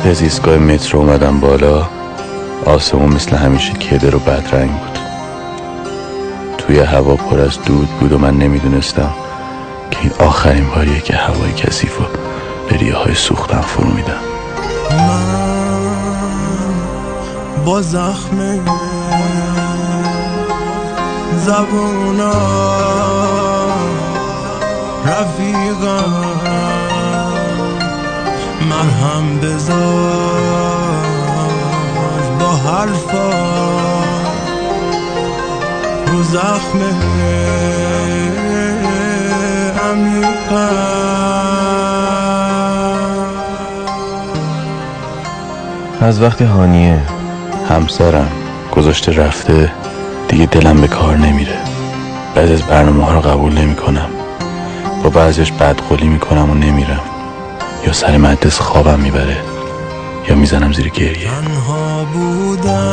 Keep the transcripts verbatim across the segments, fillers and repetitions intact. وقتی از ایستگاه مترو اومدم بالا، آسمون مثل همیشه کدر و بدرنگ بود. توی هوا پر از دود بود و من نمیدونستم که این آخرین باریه که هوای کثیف و به ریه‌های سوختم فرو میدم. من با زخم زبونا رفیقم مرهم بذار با حرفا رو زخم عمیقم. از وقتی هانیه همسرم گذاشته رفته دیگه دلم به کار نمیره. بعضی از برنامه ها رو قبول نمی کنم، با بعضیش بدقولی می کنم و نمیرم، یا سر مدرسه خوابم میبره یا میزنم زیر گریه. تنها بودم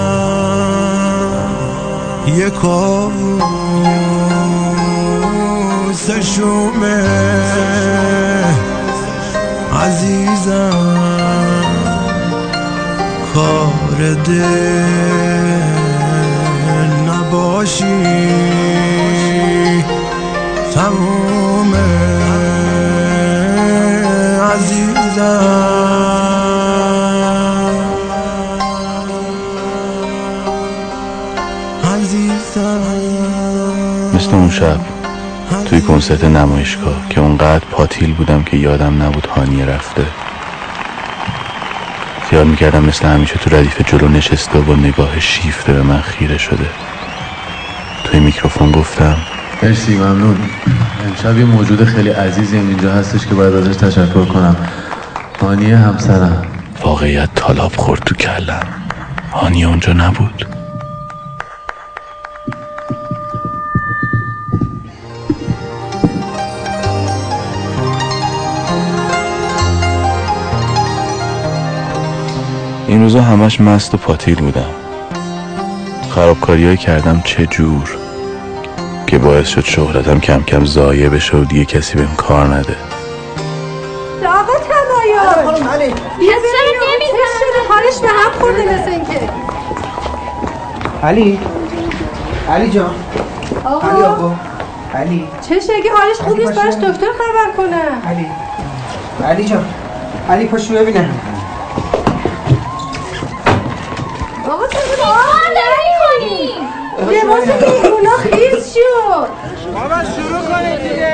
یک آوز شومه عزیزم کار دل باشی تمومه عزیزم عزیزم. مثل اون شب توی کنسرت نمایشگاه که اونقدر پاتیل بودم که یادم نبود هانیه رفته. خیال میکردم مثل همیشه تو ردیف جلو نشسته و با نگاه شیفته به من خیره شده. توی میکروفون گفتم مرسی، ممنون. امشب یه موجود خیلی عزیزیم اینجا هستش که باید ازش تشکر کنم. هانیه همسرم. واقعیت طالاب خورد تو کلم. هانیه اونجا نبود. این روزا همش مست و پاتیل بودم. خرابکاری‌های کردم چه جور که باعث شد شهرتم کم کم ضایع بشه و دیگه کسی بهم کار نده. آقا تمایل خانم علی بیا بریم. نمی‌ذاره حالش به هم خورده مثل اینکه. علی علی جان آقا علی آقا علی چه شگی حالش خوب نیست، براش دکتر خبر کنه. علی علی جان علی پاشو ببینم. آقا تو چه کاری می‌کنی؟ لباس بیگونا خیس شد. بابا شروع کنید دیگه.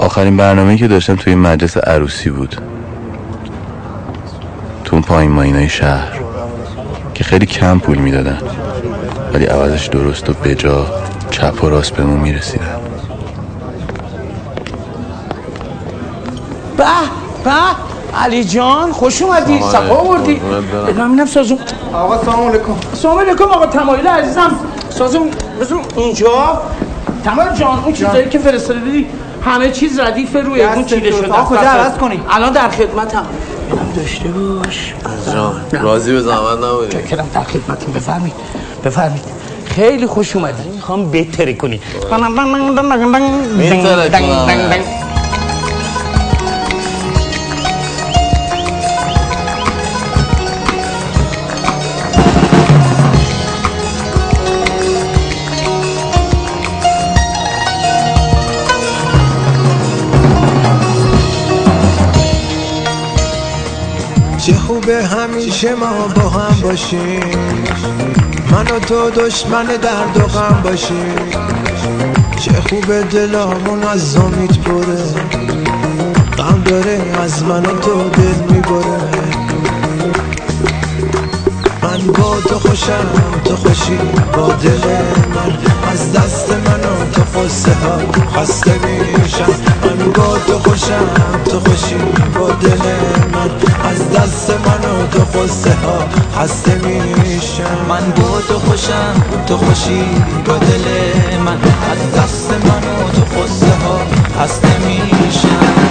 آخرین برنامه‌ای که داشتم توی این مجلس عروسی بود، تو اون پایین ماینای شهر که خیلی کم پول میدادن ولی عوضش درست و بجا چپ و راست به ما میرسیدن. به به علی جان خوش اومدی، صفا آوردی. بگم اینم سازون. آقا سلام علیکم. سلام علیکم آقا تمایل عزیزم. سازون بزن اینجا. تمام جان اون چیزایی که فرستادی همه چیز ردیف روی اون چیده شده. آقا کجا عوض کنی؟ الان در خدمتم. اینم داشته باش. از راه راضی به زحمت نبودی. چکرم در خدمتتون. بفرمایید. بفرمایید. خیلی خوش اومدی. میخوام بهتری کنی. چه خوبه همیشه ما با هم باشیم، من و تو دشمن درد و غم باشیم. چه خوبه دلامون از امید پره، غم داره از من و تو دل میبره. من با تو خوشم، تو خوشی با دل من، از دست من و تو قصه ها خسته میشم. من با تو خوشم، تو خوشی با دل من، از دست من و تو قصه ها خسته میشم. من با تو خوشم، تو خوشی با دل من، از دست من و تو قصه ها خسته میشم.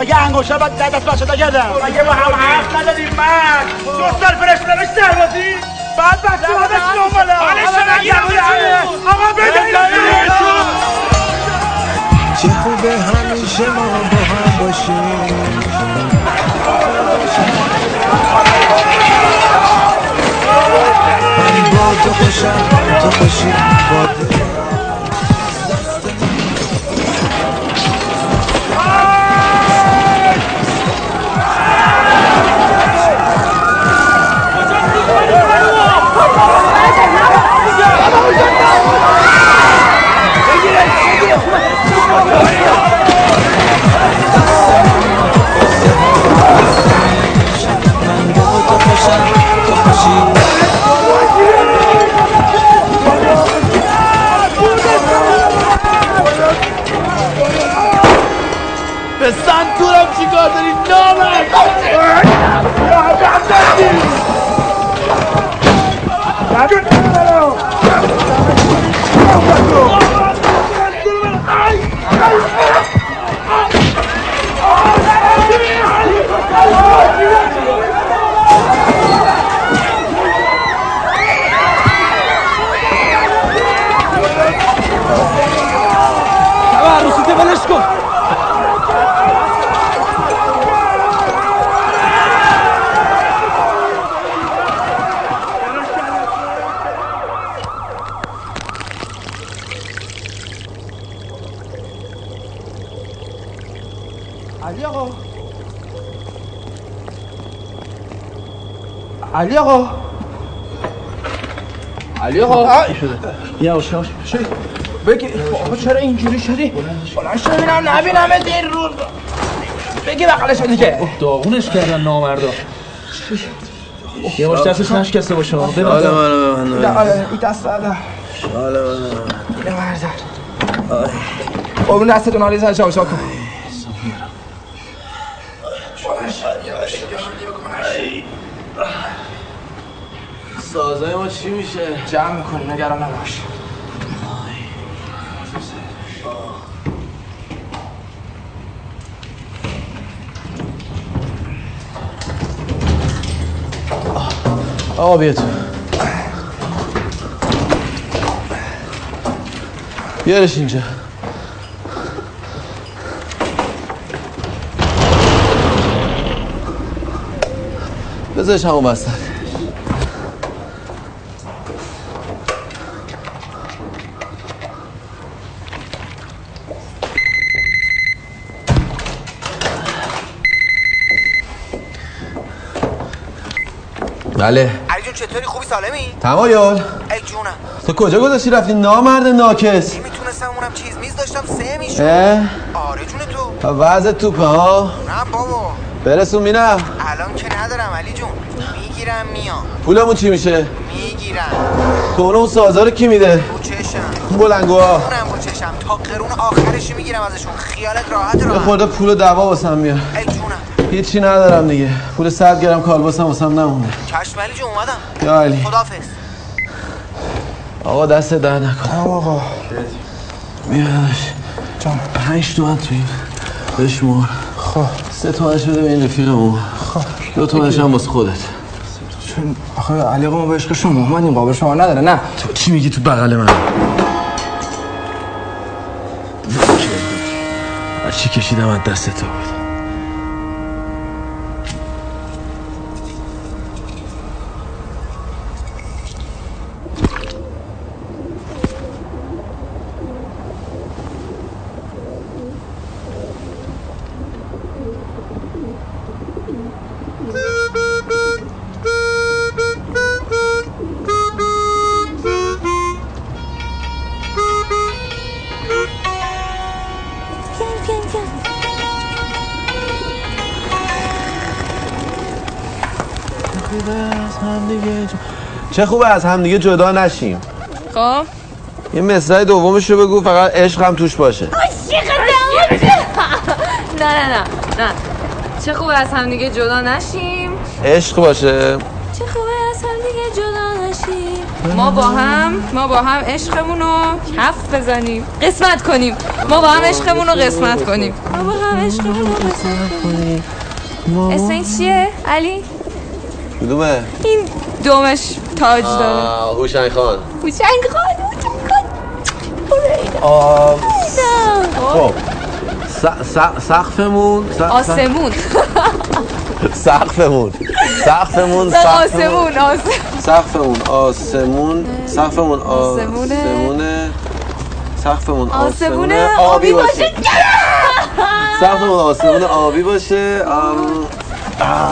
اگه انگوشا باید ده دست بچه نگردم، اگه با هم حق نداریم. من دو سال فرشتنمش سربازی بعد بچه بادش نومالا حالشو نگیرم. آقا بدهیشون. چه خوبه همیشه ما با هم باشیم، من با تو خوشم، تو خوشی با دل. به سنتورم چیکار داری نامرد؟ علی آقا، علی آقا چی شده؟ یا شو شو بگی آقا چرا اینجوری شدی؟ بلند شو ببینم نبینمت این روز. بگی بغلش دیگه. داغونش کردن نامردا. یه واش دستش نشکسته باشه. ببین آقا منو ببین. نه این دست آدا. حالا منو. نمردار. آ اون دست اون علیزا شو شو. سازای ما چی میشه؟ جمع میکنی، نگران نباش. آقا بیا تو. بیارش اینجا. بذارش همون بسته. بله علی جون چطوری؟ خوبی؟ سالمی؟ تمایل ای جونم تو کجا گذاشتی رفتی نامرد ناکس؟ نمیتونستم اونم چیز میز داشتم سه میشون. آره جون تو وضع توپه ها؟ نه بابا برسون میرم الان که ندارم علی جون میگیرم میام. پولمون چی میشه؟ میگیرم. تو اون سازا رو کی میده؟ بو چشم بلنگوها اونم بو چشم تا قرون آخرش میگیرم ازشون. خیالت راحت راحت خورده پول دعوا واسم میاد. ای جونم هیچی ندارم دیگه. پول صد گرم کالباسم واسم نمونده. چشم علی جون اومدم. یا علی خداحافظ. آقا دست در نکنم. آقا بیادش جان پنج تومن توی بهش مهر. خب سه تومنش بده به این رفیقمون. خب دو تومنش هم واسه خودت. چون آخه علاقه ما به عشق شما من این قابل شما نداره. نه تو چی میگی تو بغل من؟ چی کشیدم از دست تو بود. چه خوبه از همدیگه جدا نشیم. خب یه مثلای دومشو بگو فقط عشق هم توش باشه. عشق نه نه نه نه چه خوبه از همدیگه جدا نشیم عشق باشه. چه خوبه از همدیگه جدا نشیم ما با هم ما با هم عشقمونو حرف بزنیم قسمت کنیم. ما با هم عشقمونو قسمت کنیم. ما با هم عشقمونو قسمت کنیم. اسم این چیه علی؟ کدومه؟ این دومش تاج داره. آه هوشنگ خان هوشنگ خان هوشنگ خان آه خب سقفمون آسمون سقفمون سقفمون سقفمون سقفمون آسمون سقفمون آسمونه سقفمون آسمونه آبی باشه. سقفمون آسمونه آبی باشه.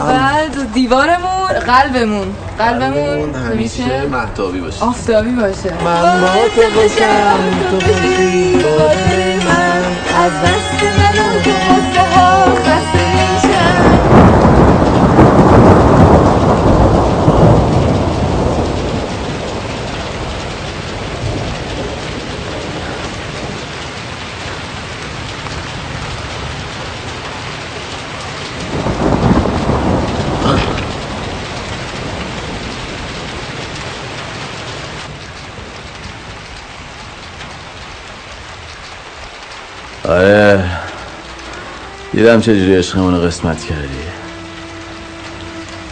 بعد دیوارمون قلبمون قلبمون همیشه مهتابی باشه آفتابی باشه. من با تو باشم تو باشی باده من از دست من و تو بسته ها خسته میشم. آره دیدم چجوری عشقمونو قسمت کردی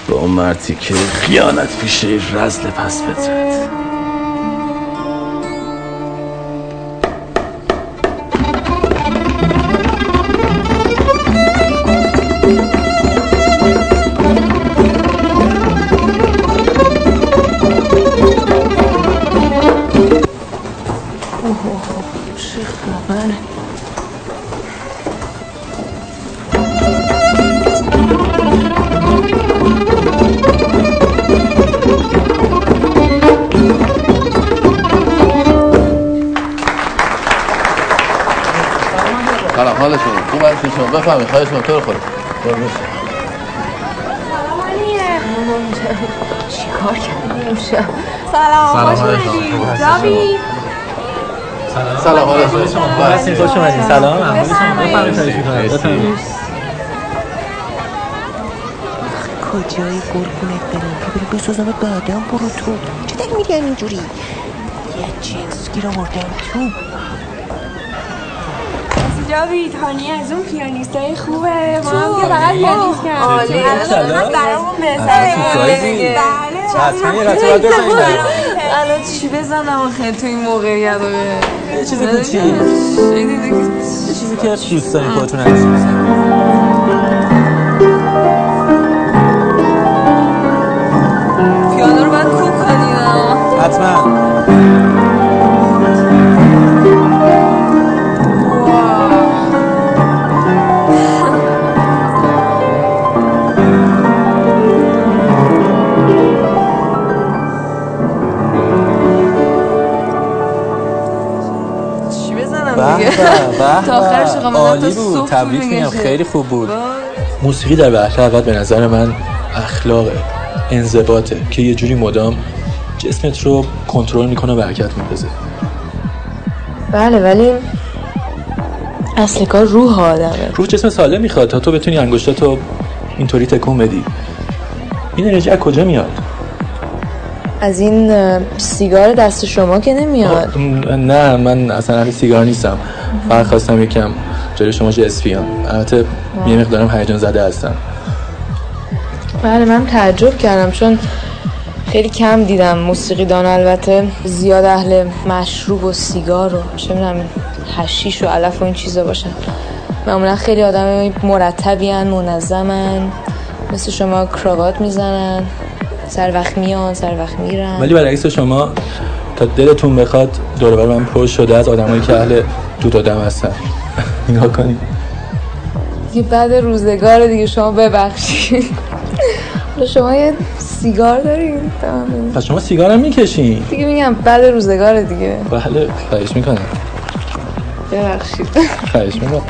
با اون مردی که خیانت پیشه رزل پس فترت. بفهمی خواهش من تو رو خورد برمشه. سلام علیه چی کار کردیم شد؟ سلام خوش اومدید جابی. سلام خوش اومدید خوش اومدید سلام بفهمی تاریش میکنم بفهمی کجایی گرگونت برم که بری بسازمت به آدم برو تو چه تک میدیم اینجوری یه جنس گیرم آدم تو. جابی تانی از اون پیانیستای خوبه ما هم که فقط پیانیست کردیم. آله الان من برامون بزنیم. بله حتما یه رتبه دو تا این الان چی بزنم آخه تو این موقعیت آخه؟ یه چیزی که چی؟ یه چیزی که دوست دارین خودتون عکس بزنید. پیانو رو باید کوک کنید. حتما. تا آخرش قامت تو تبریک میگم، خیلی خوب بود. موسیقی در بحر اول به نظر من اخلاقه، انضباطه که یه جوری مدام جسمت رو کنترل میکنه و حرکت میندازه. بله، ولی اصل کار روح آدمه. روح جسم سالم میخواد تا تو بتونی انگشتاتو اینطوری تکون بدی. این انرژی از کجا میاد؟ از این سیگار دست شما که نمیاد. نه من اصلا اهل سیگار نیستم. فقط خواستم یکم جلوی شما جس بیام. البته یه مقدارم هیجان زده هستم. بله من تعجب کردم چون خیلی کم دیدم موسیقی دان البته زیاد اهل مشروب و سیگار و چه میدونم حشیش و علف و این چیزا باشن. معمولا خیلی آدم مرتبی ان، منظمن، مثل شما کراوات میزنن، سر وقت میان سر وقت میرن. ولی برعکس شما تا دلتون بخواد دور و بر من پر شده از آدمایی که اهل دود آدم هستن. نگاه کنید دیگه، بعد روزگار دیگه شما ببخشید. شما یه سیگار دارید؟ پس شما سیگار هم میکشین دیگه. میگم بعد روزگار دیگه. بله خواهش میکنم ببخشید. خواهش میکنم.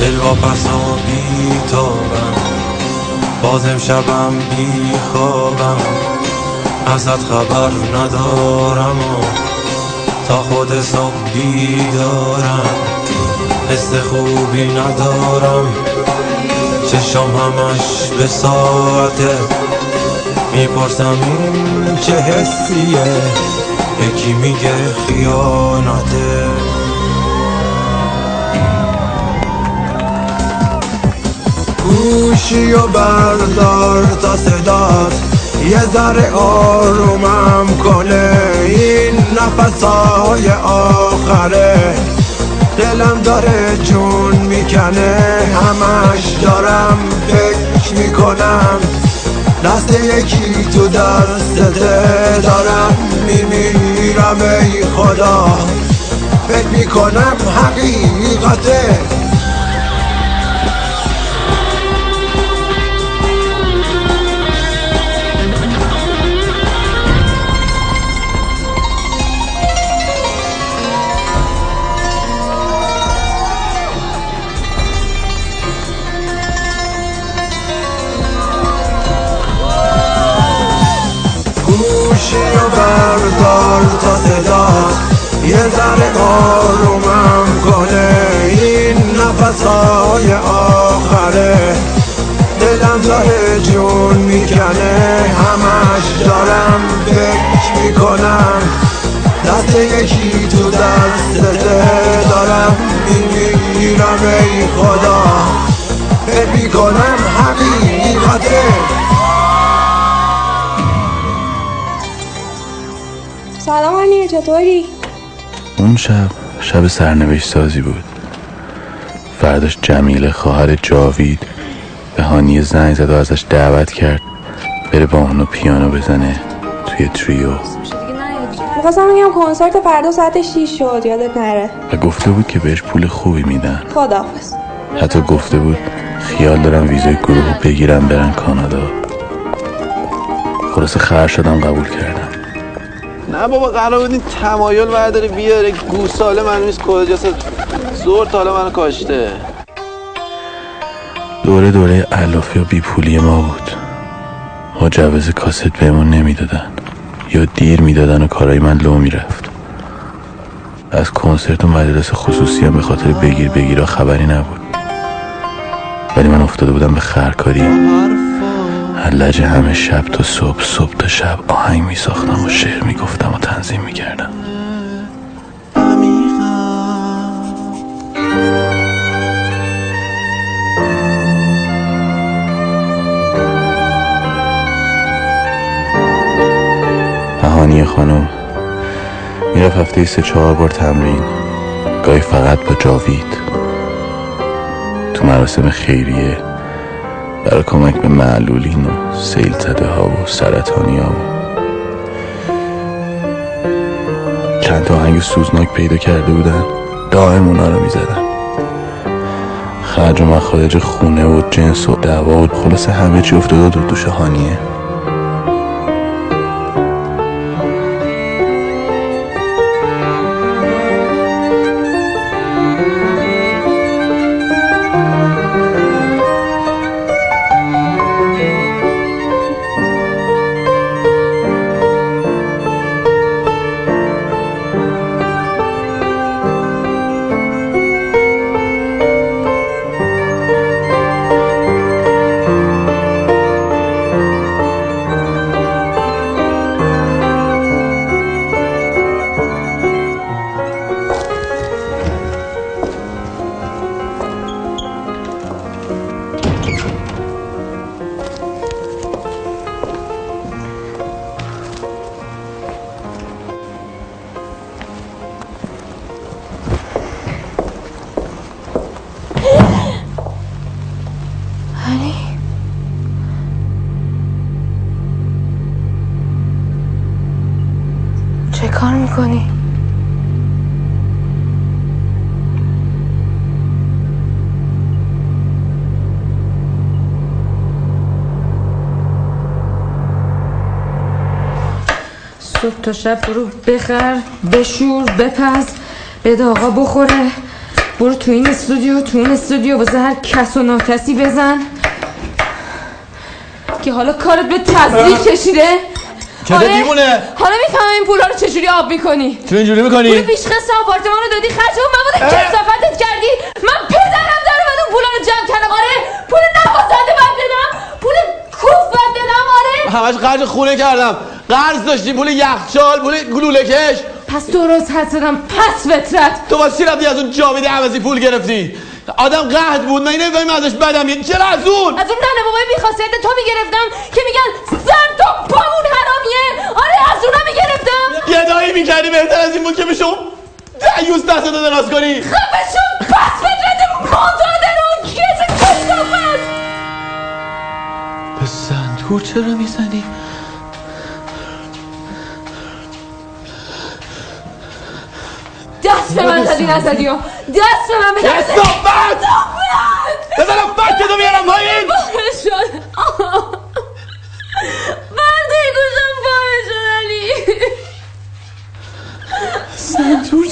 دلواپسم و بیتابم، باز امشبم بیخوابم، ازت خبر ندارم و تا خود صبح بیدارم. حس خوبی ندارم، چشام همش به ساعته، میپرسم این چه حسیه، یکی میگه خیانته. گوشی و بردار تا صدات یه ذره آرومم کنه، این نفسهای آخره دلم داره جون میکنه. همش دارم فکر میکنم دست یکی تو دستته، دارم میمیرم ای خدا، فکر میکنم حقیقته. گوشیو بردار تا صدات یه ذره آرومم کنه، این نفسهای آخره دلم داره جون میکنه. همش دارم فکر میکنم دست یکی دستته دارم این میگیرم ای خدا ببی کنم حقیقته. سلام آنی، چطوری؟ اون شب شب سرنوشت سازی بود. فرداش جمیله خواهر جاوید به هانیه زنگ زد و ازش دعوت کرد بره با اونو پیانو بزنه توی تریو. میخواستم بگم کنسرت فردا ساعت شیش شد، یادت نره. و گفته بود که بهش پول خوبی میدن. خداحافظ. حتی گفته بود خیال دارم ویزای گروه رو بگیرم برن کانادا. خلاصه خرج شدم قبول کردم. نه بابا، قرار بود این تمایل برداره بیاره. گوساله من نیست کجاست، زور تالا منو کاشته. دوره دوره علافی و بیپولی ما بود. ها جواز کاست بهمون نمیدادن یا دیر میدادن و کارهای من لو میرفت. از کنسرت و مجلس خصوصی هم به خاطر بگیر بگیرها خبری نبود، ولی من افتاده بودم به خرکاری. حلجه همه شب تا صبح، صبح تا شب آهنگ میساختم و شعر میگفتم و تنظیم میکردم. هانیه خانم میرفت هفته سه چهار بار تمرین، گاهی فقط با جاوید. تو مراسم خیریه برای کمک به معلولین و سیل زده ها و سرطانی ها. چند تا آهنگ سوزناک پیدا کرده بودن، دائم اونا رو میزدن. خرج و مخارج خونه و جنس و دعوا و خلاصه همه چی افتاده دور دوش هانیه. صبح تا شب برو بخر، بشور، بپز، بده آقا بخوره، برو تو این استودیو، تو این استودیو واسه هر کس و ناکسی بزن که حالا کارت به تزدیق کشیده. چه دیوونه؟ حالا میفهمم این پولا رو چجوری آب میکنی. چه اینجوری میکنی؟ برو پیش قسط آپارتمان رو دادی خرج اون مواد کثافتت کردی. من پدرم داره بعد اون پولا رو جمع کنه. آره پول نوازنده بعد بدم، پول کوف بعد بدم. آره همش خرج خونه کردم. قرض داشتی، پول یخچال، پول گلوله کش. پس تو روز حد زدم، پس وترت تو واسه رفتی از اون جاوید عوضی پول گرفتی. آدم قحط بود، من نمی‌فهمم ازش بدم میاد. چرا از اون؟ از اون نه بابای بی‌خاصیت تو میگرفتم که میگن سر تو پامون حرامیه. آره از اونها میگرفتم. گدایی می‌کردی بهتر از این بود که بشم دیوز دست دادن از کنی. خفشون پس وترت مونتادن اون چیزی کشافت. پس سندور چرا میزنی؟ دست به من زدی نزدی و دست به من بزنی کسافت بزنم فکر که تو میارم هایین باره شد برده گوشم باره شد. علی سندور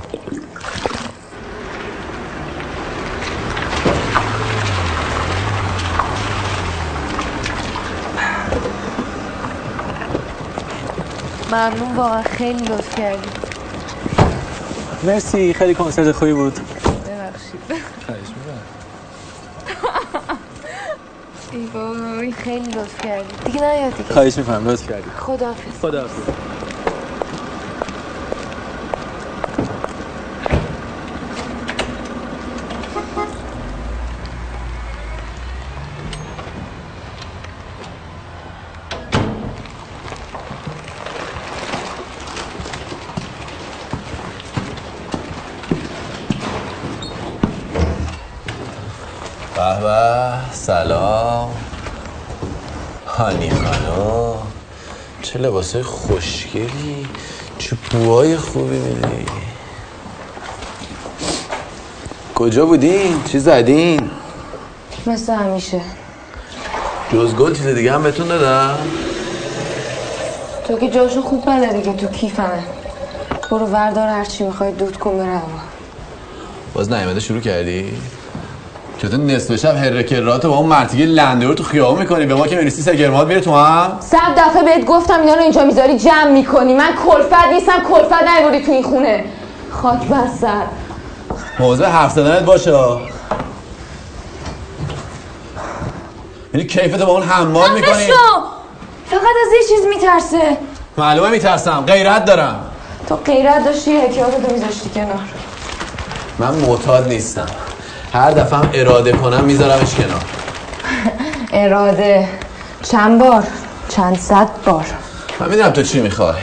you ممنون، واقعا خیلی لطف کردید. مرسی، خیلی کنسرت خوبی بود. ببخشید. خواهش می‌کنم. ای بابا خیلی لطف کردید. دیگه نیاد دیگه. خواهش می‌کنم، لطف کردید. خداحافظ. خداحافظ. سلام هانی خانم، چه لباسای خوشگلی، چه بوهای خوبی میدی. کجا بودین؟ چی زدین؟ مثل همیشه. جز گل چیز دیگه هم بهتون دادم؟ تو که جاشو خوب بلده دیگه، تو کیفمه. برو وردار هرچی میخوای دود کن بره هوا. باز نایمده شروع کردی؟ که تو نصف شب هرکراتو با اون مرتیگه لنده رو تو خیابون میکنی، به ما که میرسی سگرمات میره تو هم. صد دفعه بهت گفتم اینا رو اینجا میذاری جمع میکنی. من کلفت نیستم، کلفت نمیبری تو این خونه. خاک بر سر. موضوع حرف زدنت باشه. یعنی کیفتو با اون حمال میکنی؟ آخه شو فقط از یه چیز میترسه. معلومه میترسم، غیرت دارم. تو غیرت داشتی حکایاتو میذاشتی کنار. من معتاد نیستم. هر دفعه هم اراده کنم میذارمش کنار. اراده چند بار؟ چند صد بار. من میدونم تو چی میخوای.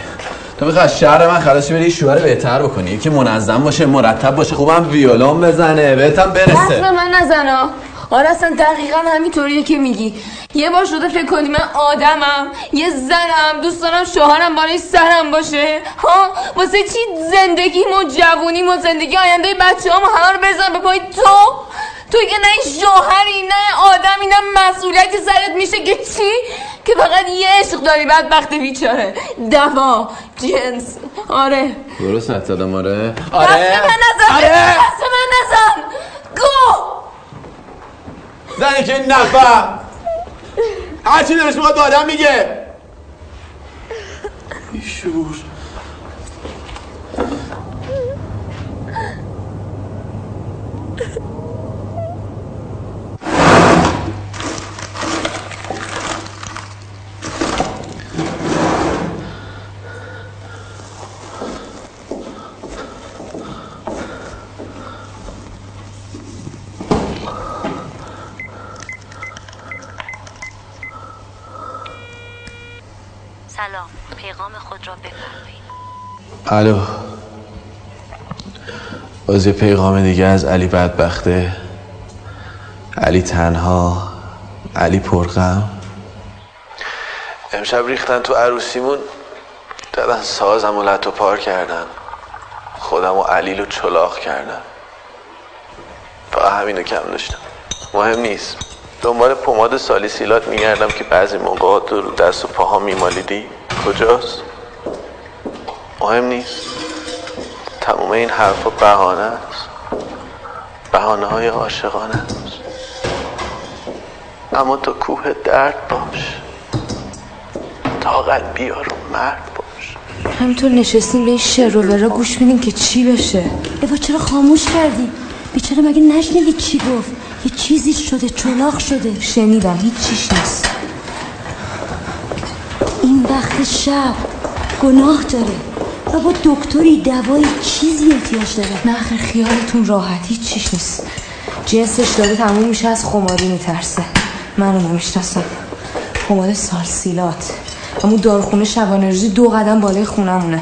تو میخوای از شهر من خلاص بری، شوهر بهتر بکنی، یکی منظم باشه، مرتب باشه، خوبم ویولون بزنه، بهتم برسه. اصلا من نزنا. آره اصلا دقیقاً همینطوریه که میگی. یه بار شده فکر کنی من آدمم، یه زنم، دوست دارم شوهرم بالای سرم باشه. ها واسه چی زندگیمو، جوونیمو، زندگی آینده بچه‌هامو همه رو بزنم به پای تو؟ تو که نه شوهری، نه آدمی، نه مسئولیتی سرت میشه که چی؟ که فقط یه عشق داری بدبخت بیچاره. دوا جنس. آره. درست حدسم آره. آره. من آره. من نزن. گو. زنی که این نفهم هرچی دمش میخواد به آدم میگه. بیشور الو، باز یه پیغام دیگه از علی بدبخته، علی تنها، علی پرغم. امشب ریختن تو عروسیمون، دادن سازم و لط و پار کردن، خودم و علی رو چلاق کردن. فقط همینو کم داشتم. مهم نیست. دنبال پماد سالیسیلات میگردم که بعضی موقعا تو دست و پاها میمالیدی. کجاست؟ مهم نیست. تمام این حرفا بهانه است، بهانه های عاشقانه است. اما تو کوه درد باش، تا قلبی ها رو مرد باش. همینطور نشستیم به این شعر و برا گوش میدیم که چی بشه. ایوا چرا خاموش کردی؟ بیچاره مگه نشنیدی چی گفت؟ یه چیزی شده، چلاق شده. شنیدم، هیچ چیش نیست. این وقت شب گناه داره. بابا دکتری، دوایی، چیزی احتیاج داره. نه آخر خیالتون راحت، هیچ چیش نیست. جنسش داره تموم میشه، از خماری میترسه. من رو نمیشناسم. خمار سالسیلات. همون داروخونه شبانه روزی دو قدم بالای خونمونه.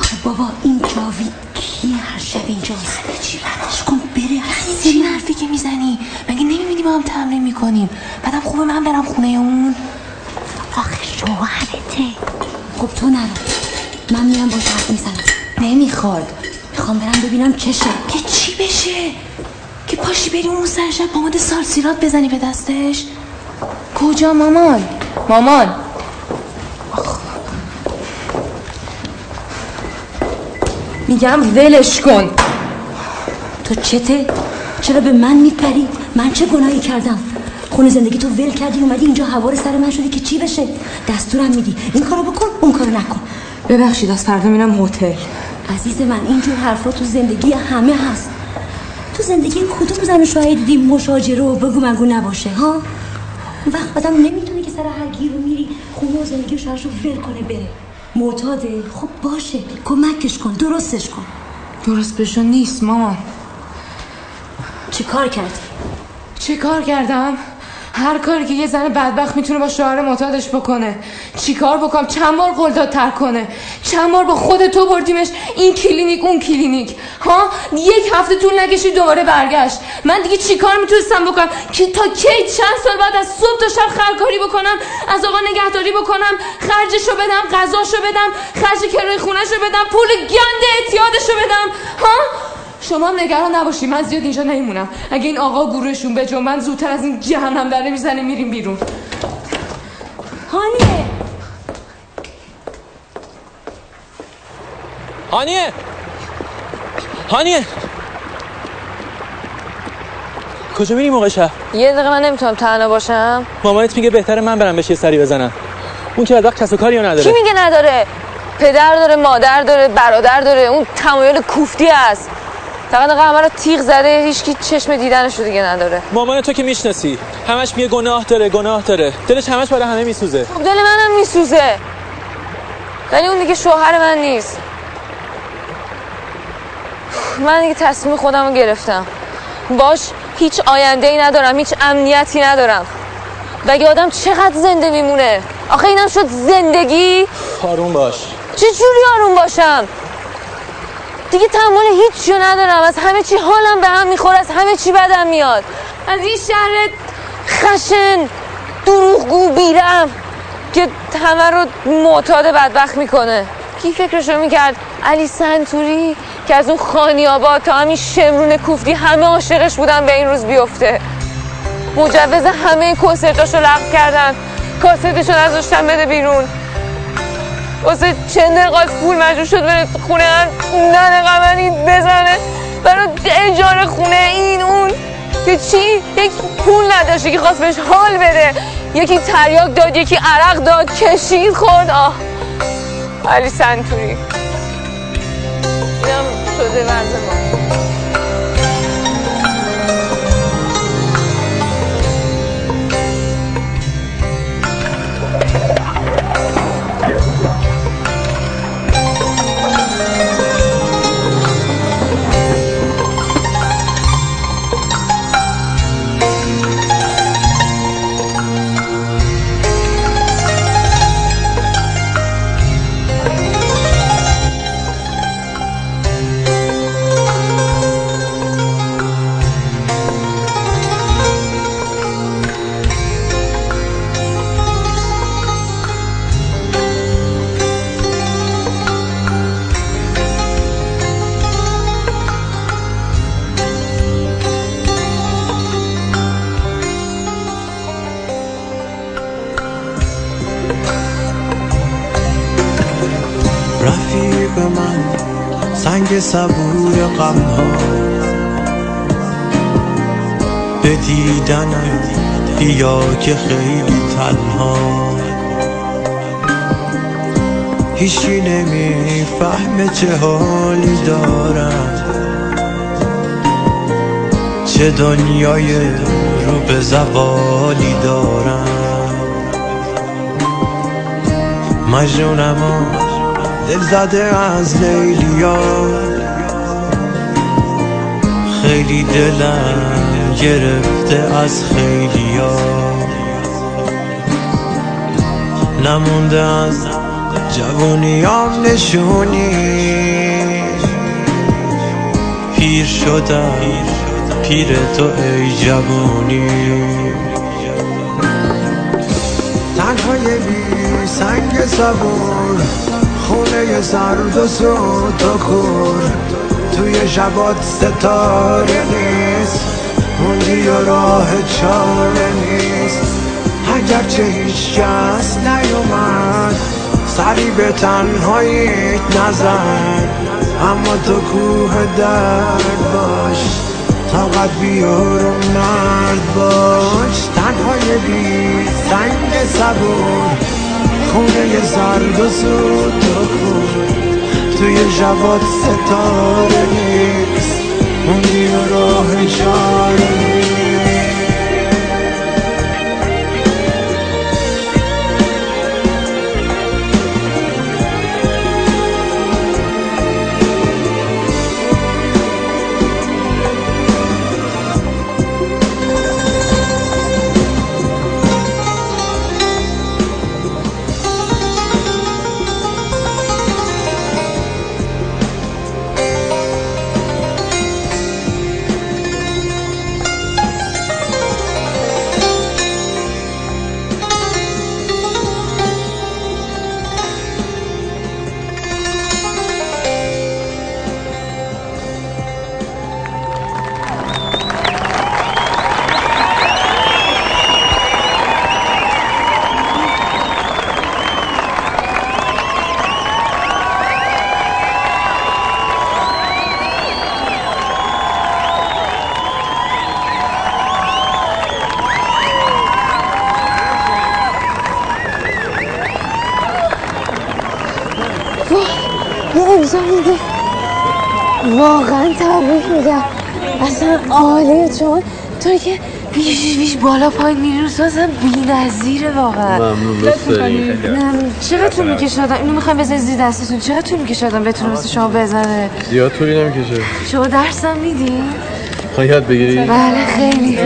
آخه بابا این جاوید کیه؟ هر شب اینجا هسته. چی برش کن بره؟ هسته چی حرفی که میزنی؟ مگه نمیبینی ما هم تمرین میکنیم؟ بعدم خوبه من برم خونه اون؟ آخه شوهرته. خب تو نرو، من میرم باش حرف میزنم. نمیخواد. میخوام برم ببینم چه شه. که چی بشه؟ که پاشی بری اون سر شب پماد سالسیلات بزنی به دستش؟ کجا مامان؟ مامان آخ. میگم ولش کن. تو چته؟ چرا به من میپری؟ من چه گناهی کردم؟ خونه زندگی تو ول کردی اومدی اینجا هوار سر من شدی که چی بشه؟ دستورم میدی این کارو بکن اون کارو نکن. ببخشید از فردا میرم هتل. عزیز من اینجور حرفا تو زندگی همه هست. تو زندگی کدوم زن و شوهر دیدی مشاجره و بگو منگو نباشه ها؟ اون وقت آدم نمیتونه که سر هر گیرو میری خونه و زندگی و شوهرشو ول کنه بره. معتاده. خب باشه کمکش کن درستش کن. درست بشو نیست مامان. چی کار کردی؟ چی کار کردم؟ هر کاری که یه زن بدبخت میتونه با شوهر معتادش بکنه. چی کار بکنم؟ چند بار قول داد ترک کنه، چند بار با خود تو بردیمش این کلینیک اون کلینیک ها، یک هفته طول نکشید دوباره برگشت. من دیگه چی کار میتونستم بکنم که تا کی چند سال بعد از صبح تا شب خرکاری بکنم، از آقا نگهداری بکنم، خرجشو بدم، غذاشو بدم، خرج کرای خونهشو بدم، پول گند اعتیادشو بدم ها؟ شما هم نگران نباشی من زیاد اینجا نمیمونم. اگه این آقا گروهشون به جنبن زودتر از این جهنم دره میزنه میریم بیرون. هانیه هانیه هانیه کجا میریم موقع شب؟ یه دقیقه من نمیتونم تنها باشم. مامانت میگه بهتره من برم بهش یه سری بزنم. اون که وقت کس و کاریو نداره. کی میگه نداره؟ پدر داره، مادر داره، برادر داره. اون تمایل کوفتی است. فقط آقا همه رو تیغ زده، هیچکی چشم دیدنش رو دیگه نداره. مامان تو که میشناسی همش میگه گناه داره گناه داره، دلش همش برای همه میسوزه. خب دل منم میسوزه ولی اون دیگه شوهر من نیست. من دیگه تصمیم خودم رو گرفتم. باش هیچ آینده‌ای ندارم، هیچ امنیتی ندارم. بگه آدم چقدر زنده میمونه؟ آخه اینم شد زندگی؟ آروم باش. چه جوری آروم باشم؟ دیگه تمام هیچ چیو ندارم. از همه چی حالم به هم میخوره، از همه چی بدم میاد. از این شهر خشن دروغگو بیرم که همه رو معتاد بدبخت میکنه. کی فکرشو میکرد علی سنتوری که از اون خانی‌آباد تا همین شمرون کوفتی همه عاشقش بودن به این روز بیفته؟ مجوز همه کنسرتاشو لغو کردن، کاستشو نذاشتن بده بیرون. واسه چند قای پول مجبور شد بره خونه هم ننه قمنی بزنه برای اجاره خونه این اون که چی؟ یک پول نداشت که خواست بهش حال بده. یکی تریاک داد، یکی عرق داد، کشید خورد. آه علی سنتوری این هم شده وضع ما. صبور غمها به دیدنم بیا که خیلی تنها. هیچی نمیفهمه چه حالی دارم، چه دنیای رو به زوالی دارم. مجنونم دل زده از لیلیا، خیلی دلم گرفته از خیلیا. نمونده از جوونیام نشونی، پیر شدم پیر تو ای جوونی. تنهای بی سنگ صبور خونه سرد و سود و خور، توی شبات ستاره نیست، موندی و راه چاره نیست. اگرچه هیچ کس نیومد سری به تنهاییت نزن، اما تو کوه درد باش، طاقت بیار و مرد باش، تنهای بی سنگ صبور، خونه سرد و سود و خون توی جواد ستاره نیست، موندی و راه چاره واقعا تبریک میگم، اصلا عالیه. چون توی که بیش بیش بالا پایین میری رو سازم بی‌نظیره واقعا. ممنون دوست داری. چقدر طول میکشه آدم اینو میخوایم بزنید زیر دستتون؟ چقدر طول میکشه آدم بتونه مثل شما بزنه؟ زیاد طولی نمیکشه. شما درس هم میدی؟ میخوای یاد بگیری؟ بله خیلی.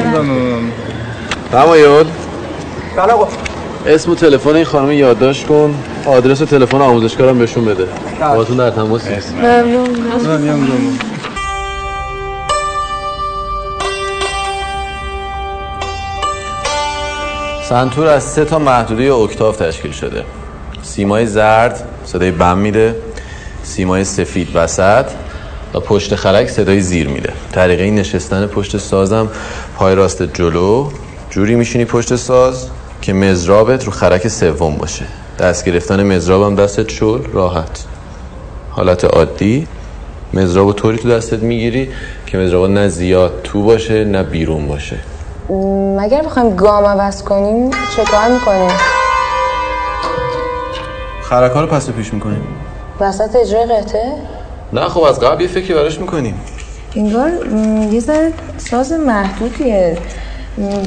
تمایل بله آقا، اسم و تلفن این خانم یادداشت کن، آدرس و تلفن آموزشکارم بهشون بده. باهاتون در تماسیم. ممنون. ممنون. سنتور از سه تا محدوده اکتاو تشکیل شده. سیمای زرد صدای بم میده، سیمای سفید وسط و پشت خلک صدای زیر میده. طریقه نشستن پشت سازم پای راست جلو، جوری میشینی پشت ساز که مزرابت رو خرک سوم باشه. دست گرفتن مزرابم دستت شل راحت. حالت عادی مزرابو طوری تو دستت میگیری که مزرابا نه زیاد تو باشه نه بیرون باشه. مگر بخوایم گام عوض کنیم چه کار میکنیم؟ خرک‌ها رو پس و پیش میکنیم. وسط اجرای قطعه؟ نه خب از قبل یه فکری براش میکنیم. انگار یه ذره ساز محدودیه.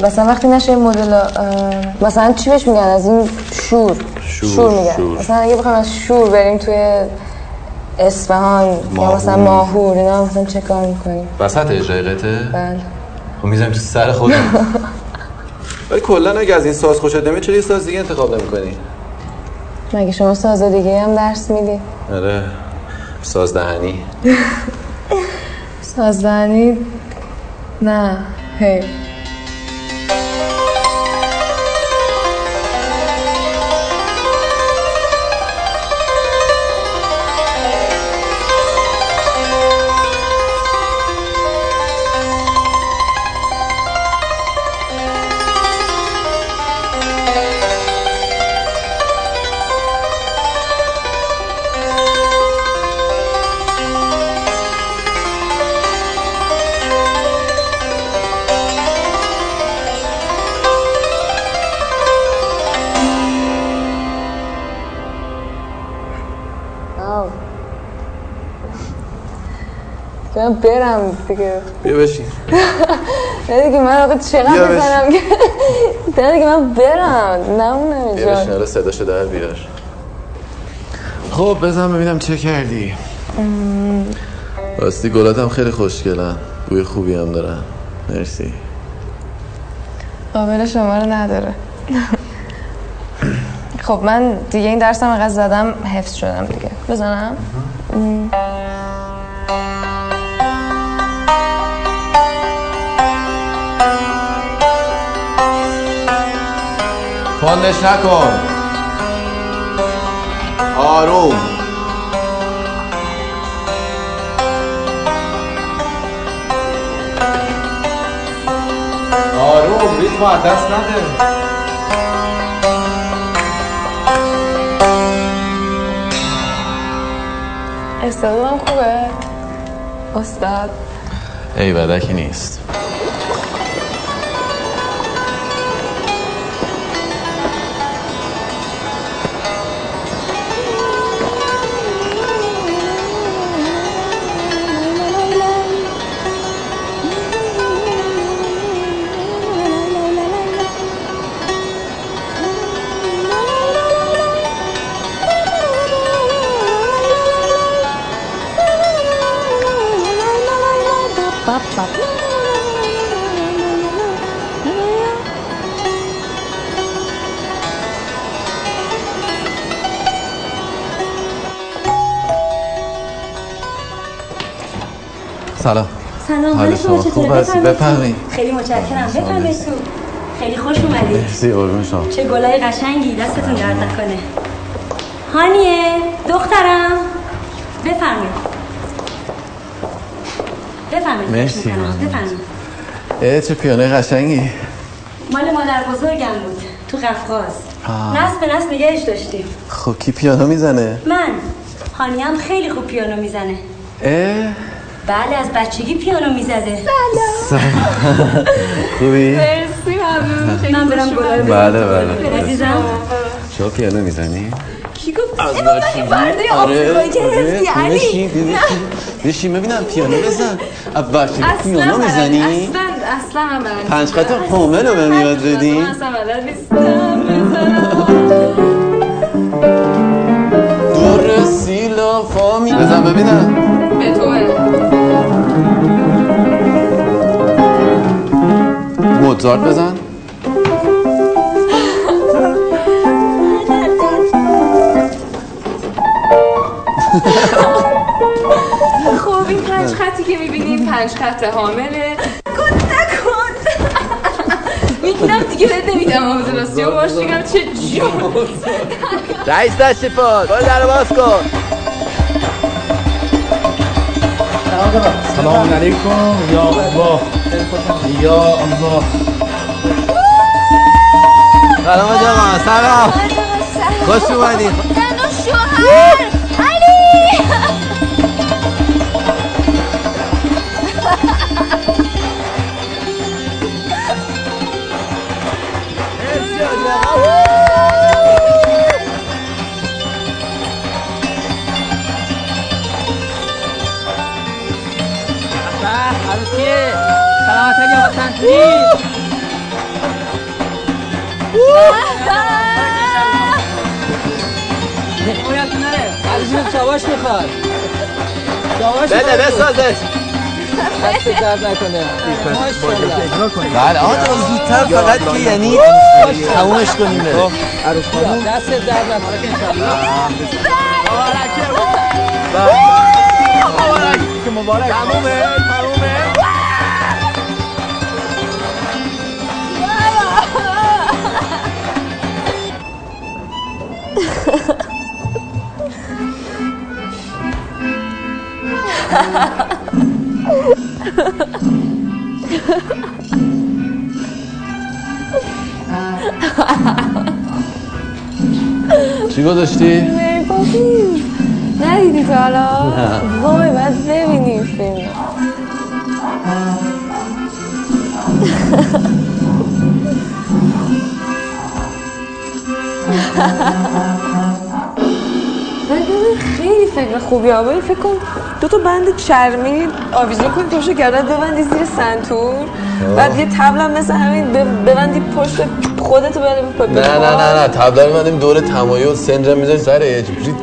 مثلا وقتی نشه این مدل مثلا چی بهش میگن از این شور شور, شور میگن شور. مثلا اگه بخوایم از شور بریم توی اصفهان یا مثلا ماهور اینا مثلا چه کار میکنیم؟ وسط اجرای قطعه؟ بله خب میذاریم تو سر خودم. ولی کلا اگه از این ساز خوشت نمیاد چرا یه ساز دیگه انتخاب نمیکنی؟ مگه شما ساز دیگه هم درس میدی؟ آره ساز دهنی. ساز دهنی نه هی من برم دیگه. بیا بشین. نه دیگه من آقا چقدر بزنم که نه دیگه من برم نمونم اینجا. بیا بشین حالا صداشو در بیار. خب بزن ببینم چه کردی. راستی گلاتم خیلی خوشگلن، بوی خوبی هم دارن. مرسی. قابل شما رو نداره. خب من دیگه این درسم انقدر زدم حفظ شدم دیگه. بزنم؟ پندش نکن، آروم. آروم ریتم از دست نده. استادم خوبه؟ استاد ای بدکی نیست. سلام. سلام. حال شما خوب هستی؟ بفرمایید. خیلی متشکرم. بفرمایید. خیلی خوش اومدید. سی قربون شما. چه گلای قشنگی، دستتون درد نکنه. هانیه دخترم بفرمایید. بفرمایید. مرسی. بفرمایید. چه پیانوی قشنگی. مال مادر بزرگم بود تو قفقاز. نسل به نسل نگهش داشتیم. خب کی پیانو میزنه؟ من. هانیه هم خیلی خوب پیانو میزنه. اه بله از بچگی پیانو میزده. سلام. خوبی؟ مرسی ممنون. خیلی من برم گلای بله بله. عزیزم شما پیانو میزنی؟ کی گفت؟ از بچگی. برده آفریقایی گرفتی علی. بشین ببین. بشین ببینم پیانو بزن. از بچگی پیانو میزنی؟ اصلا اصلا من. پنج خط کامل رو بهم یاد بدین. اصلا بلد نیستم بزنم. دور سیلا فامی بزن ببینم. به توه. موزارت بزن. خب این پنج خطی که میبینیم پنج خط حامله. کن نکن. میگیرم دیگه بده میدم آموزراسیون باش دیگم چه جون. رئیس تشریفات باید در باز کن. سلام علیکم یا الله. یا الله سلام جماعه. سلام خوش اومدی زن و شوهر. علی شواش میخواد بده بسازش حتی درد نکنه. بله آنجا زودتر فقط که یعنی همونش کنیم عروس خانم دست درد نکنه. مبارک مبارک تمومه تمومه. چی گذاشتی؟ مری پاپینز. ندیدی تو حالا؟ نه وای باید ببینیم فیلم. خیلی فکر خوبی آبایی. فکر کن دو تا بند چرمی آویزون کنی پشت گردن ببندی زیر سنتور بعد یه طبل هم مثل همین ببندی پشت خودتو ببندی. نه نه نه نه طبل میبندیم دور تمایل سنج هم میذاری سر یه جبری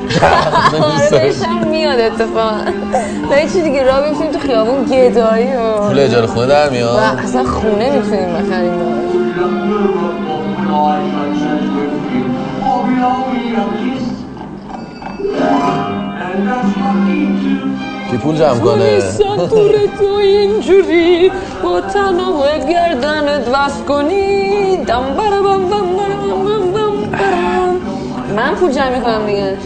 آرش هم میاد اتفاقا. نه یه چی دیگه را بیفتیم تو خیابون گدایی و پول اجاره خونه در میاد و اصلا خونه میتونیم بخریم. کی پول جمع کنه؟ سنتور تو اینجوری با تنم و گردنت وست کنی دم برم بم بم بم بم برم. من پول جمع میکنم دیگه.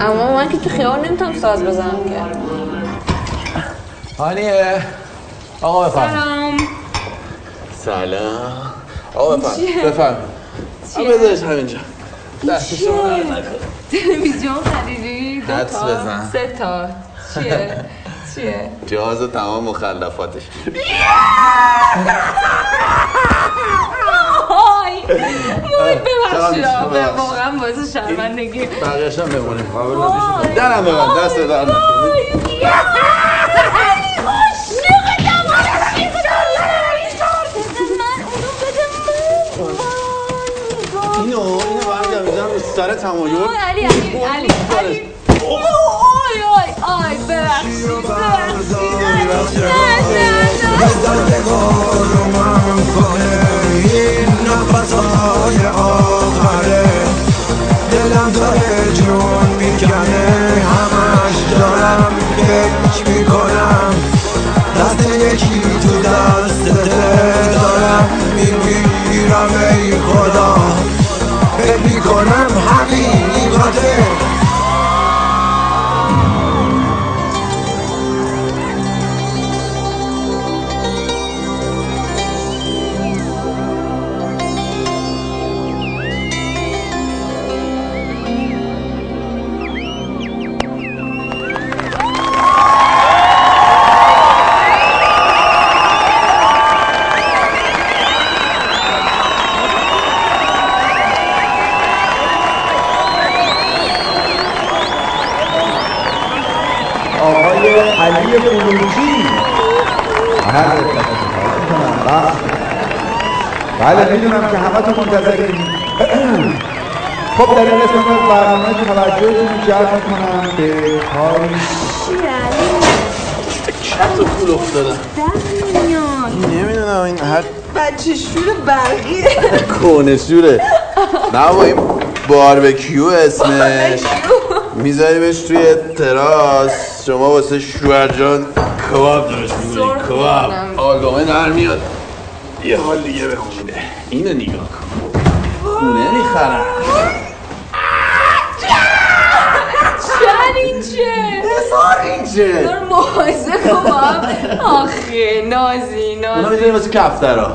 اما من که تو خیال نمیتونم ساز بزنم که. هانیه آقا بفرم. سلام. سلام آقا بفرم بفرم. چیه؟ آقا بذارش همینجا دستشو برم نکنم. تلویزیون خریدی؟ دو تا؟ سه تا؟ چیه؟ چیه؟ جهاز و تمام مخلفاتش. وای وای ببخشید آقا، واقعا باعث شرمندگی. بقیه‌اش هم بمونیم، قابل نمیشه. درم ببند، دست در نکن. اینو اینو برمی‌دارم می‌ذارم رو سر تمایل. علی علی علی علی آی ببخشید ببخشید دلم داره جون میکنه، همش دارم فکر میکنم دست یکی تو دست دارم میگیرم، ای خدا فکر میکنم حقیقته. علی قلوچی بله میدونم که همه تو منتظر کنید. خب در این قسمت برنامه توجهتون جلب میکنم به کاری چند تا پول افتادم نمیدونم این هر بچه شور برقیه کونه شوره نه با این باربکیو اسمش میذاریمش توی تراس، شما واسه شوهر جان کباب درست می‌کنید. کباب آگامه در میاد یه حال دیگه بخونه. اینو نگاه کن خونه میخرن. چند این چه؟ بزار این چه؟ بزار محایزه کباب. آخه نازی نازی اونا میذاریم واسه کفترها.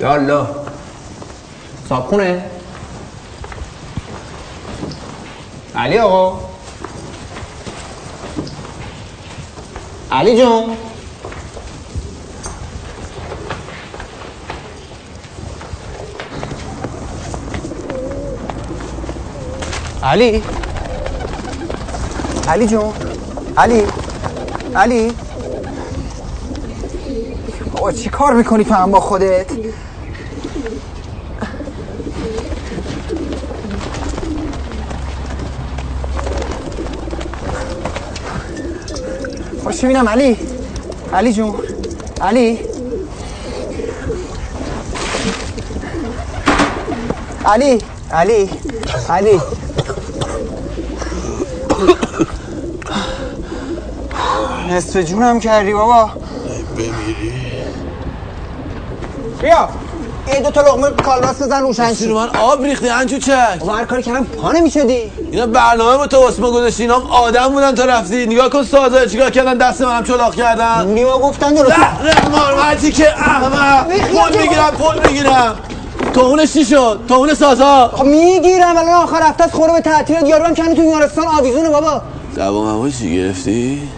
یالا صابخونه علی آقا علی جون علی علی جون علی علی بابا چی کار میکنی تو هم با خودت؟ باشه بینم علی علی جون علی علی علی علی نصف جونم کردی بابا. بمیری بیا یه دوتا لقمه کالباس بزن روشن شد. من آب ریختی انجو چک و هر کاری کردم پا نمی‌شدی. اینا برنامه با تو اسمو گذاشتی، اینا آدم بودن تا رفتی. نگاه کن سازا چیکار کردن، دست منم چلاق کردن. نیما گفتن درست مارمتی که احمق پول میگیرم پول میگیرم توهونش چی شد؟ توهون سازا خب میگیرم الان آخر هفته است خوره به تعطیلات یارو کنی تو یارستان آویزونه بابا. دوامو چی گرفتی؟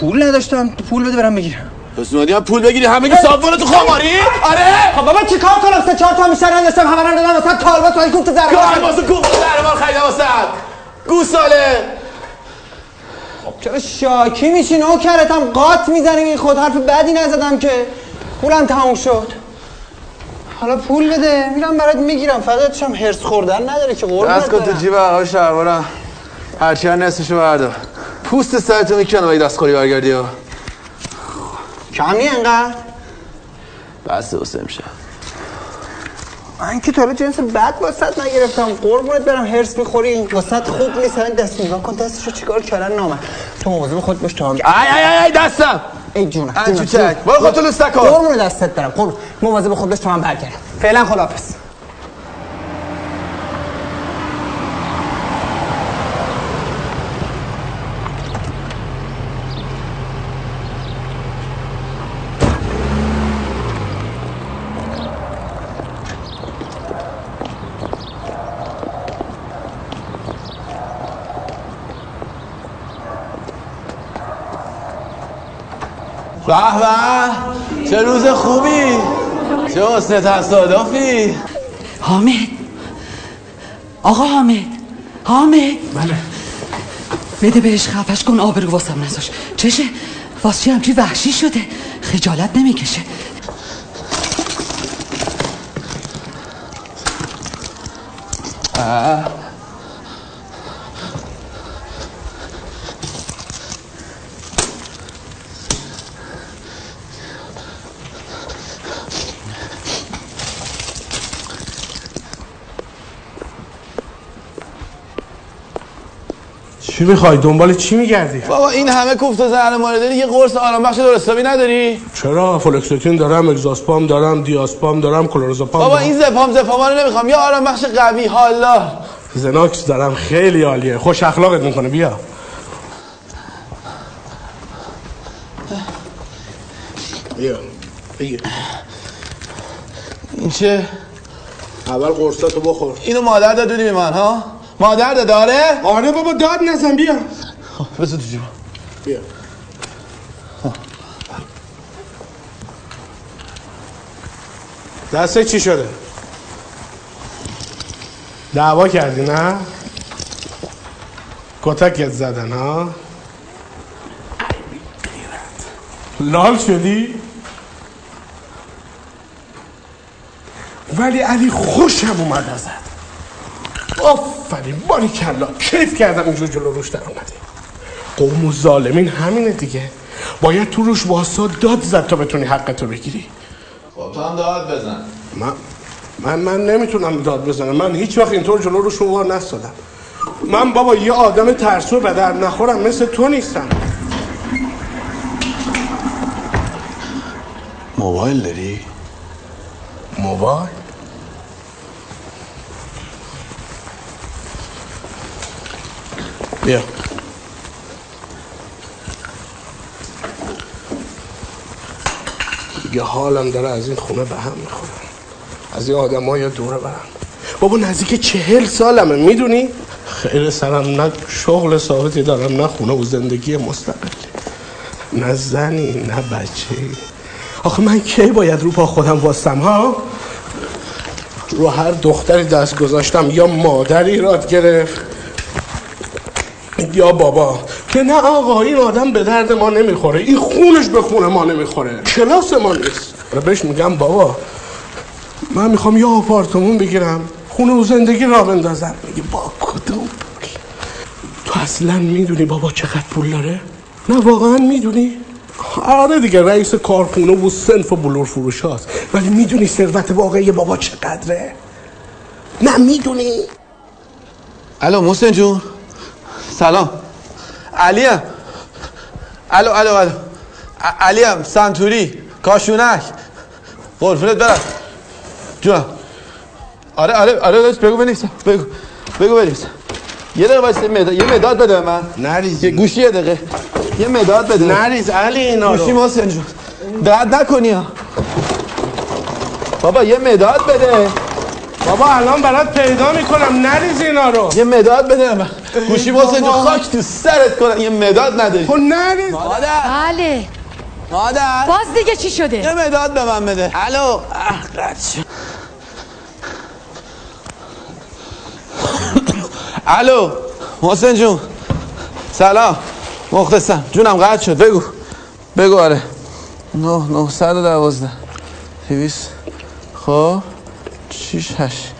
پول نداشتم پول بده برام بگیرم. پس اومدی هم پول بگیری همه گی صابون تو خماری؟ آره؟ خب بابا چی کار کنم؟ سه چهار تا میشه نداشتم همه رو دادم واسه کالباس با این گفت زربار کالباس گفت زربار خریدم واسه گوساله. خب چرا شاکی میشی نوکرتم قات میزنی؟ این خود حرف بدی نزدم که پولم تموم شد. حالا پول بده میرم برات میگیرم، فقطشم هرس خوردن نداره که قربونت. دست کن تو جیب آقا شلوارم هرچی نصفشو بردار. پوست سرتو میکنم اگه دستخوری برگردی ها. کم نیه انقدر؟ بس دوسته میشه. من که طوله جنس بد واسط نگرفتم قربونت برم، هرس میخوری این واسط خوب نیست. همین دست نگاه کن دستشو چیکار کردن نامن تو موضوع خود باش تا هم. ای ای ای دستم ای جونم انجو چک بای خودتو لسته کن قربون دستت برم قربون موضوع خود باش تا هم برگرم. فعلا خداحافظ. به به، چه روز خوبی، چه حسن تصادفی. حامد، آقا حامد، حامد. بله. بده بهش، خفش کن، آبرو واسم نذاش. چشه واسه چی همچی وحشی شده؟ خجالت نمیکشه. آه. چی میخوای؟ دنبال چی میگردی؟ بابا این همه کوفت و زهر ماره داری، یه قرص آرام بخش درستابی نداری؟ چرا؟ فولکستین دارم، اگزاسپام دارم، دیاسپام دارم، کلورازپام. بابا این زپام زپاما رو نمیخوام، یه آرام بخش قوی حالا. زناکس دارم، خیلی عالیه، خوش اخلاقت میکنه. بیا بیا بیا. این چه؟ اول قرصاتو بخور. اینو مادر دادونی به من ها؟ مادر ده داره؟ آره بابا داد نزن. بیا خب بزن تو جیبا. بیا دسته. چی شده؟ دعوا کردی نه؟ کتکت زدن ها؟ لال شدی؟ ولی علی خوشم اومد ازت. آفرین، باریکلا، کیف کردم اینجور جلو روش در اومده. قوم و ظالمین همینه دیگه، باید تو روش واسا داد زد تا بتونی حقتو بگیری. خب تو هم داد بزن. من من من نمیتونم داد بزنم، من هیچ وقت اینطور جلو روش رو وار نستادم. من بابا یه آدم ترسو به در نخورم مثل تو نیستم. موبایل داری؟ موبایل؟ بیا دیگه، حالم داره از این خونه به هم میخورم، از این آدم ها یا دوره برم. بابا نزدیک چهل سالمه میدونی؟ خیر سرم، نه شغل ثابتی دارم، نه خونه و زندگی مستقل، نه زنی نه بچه. آخه من کی باید رو پا خودم واسم ها؟ رو هر دختری دست گذاشتم یا مادری راد گرفت یا بابا، که نه آقا این آدم به درد ما نمیخوره، این خونش به خون ما نمیخوره، کلاس ما نیست. بهش میگم بابا من میخوام یه آپارتمون بگیرم، خونه و زندگی را بندازم. میگه با کدوم پول؟ تو اصلا میدونی بابا چقدر پول داره؟ نه واقعا میدونی؟ آره دیگه رئیس کارخونه و صنف بلور فروش هاست. ولی میدونی ثروت واقعی بابا چقدره؟ نه میدونی؟ الو محسن جون، سلام. علیم. الو الو الو. علیم سنتوری کاشونک. قربونت برم. جون. آره آره آره داش بگو بنویسم. بگو. بگو بنویسم. یه دقیقه واسه مداد، یه مداد بده من. نریز. یه گوشی یه دقیقه. یه مداد بده. نریز علی اینا رو. گوشی محسن جون. درد نکنی ها. بابا یه مداد بده. بابا الان برات پیدا میکنم، نریز اینا رو. یه مداد بده من. گوشی محسن جون خاک تو سرت کنم، یه مداد نداری. خب نریز. مادر. بله. مادر. باز دیگه چی شده؟ یه مداد به من بده. الو. اخ الو. محسن جون. سلام. مختصم. جونم قطع شد. بگو. بگو آره. نه نه صد و دوازده. دویست. خب. شیش هشت.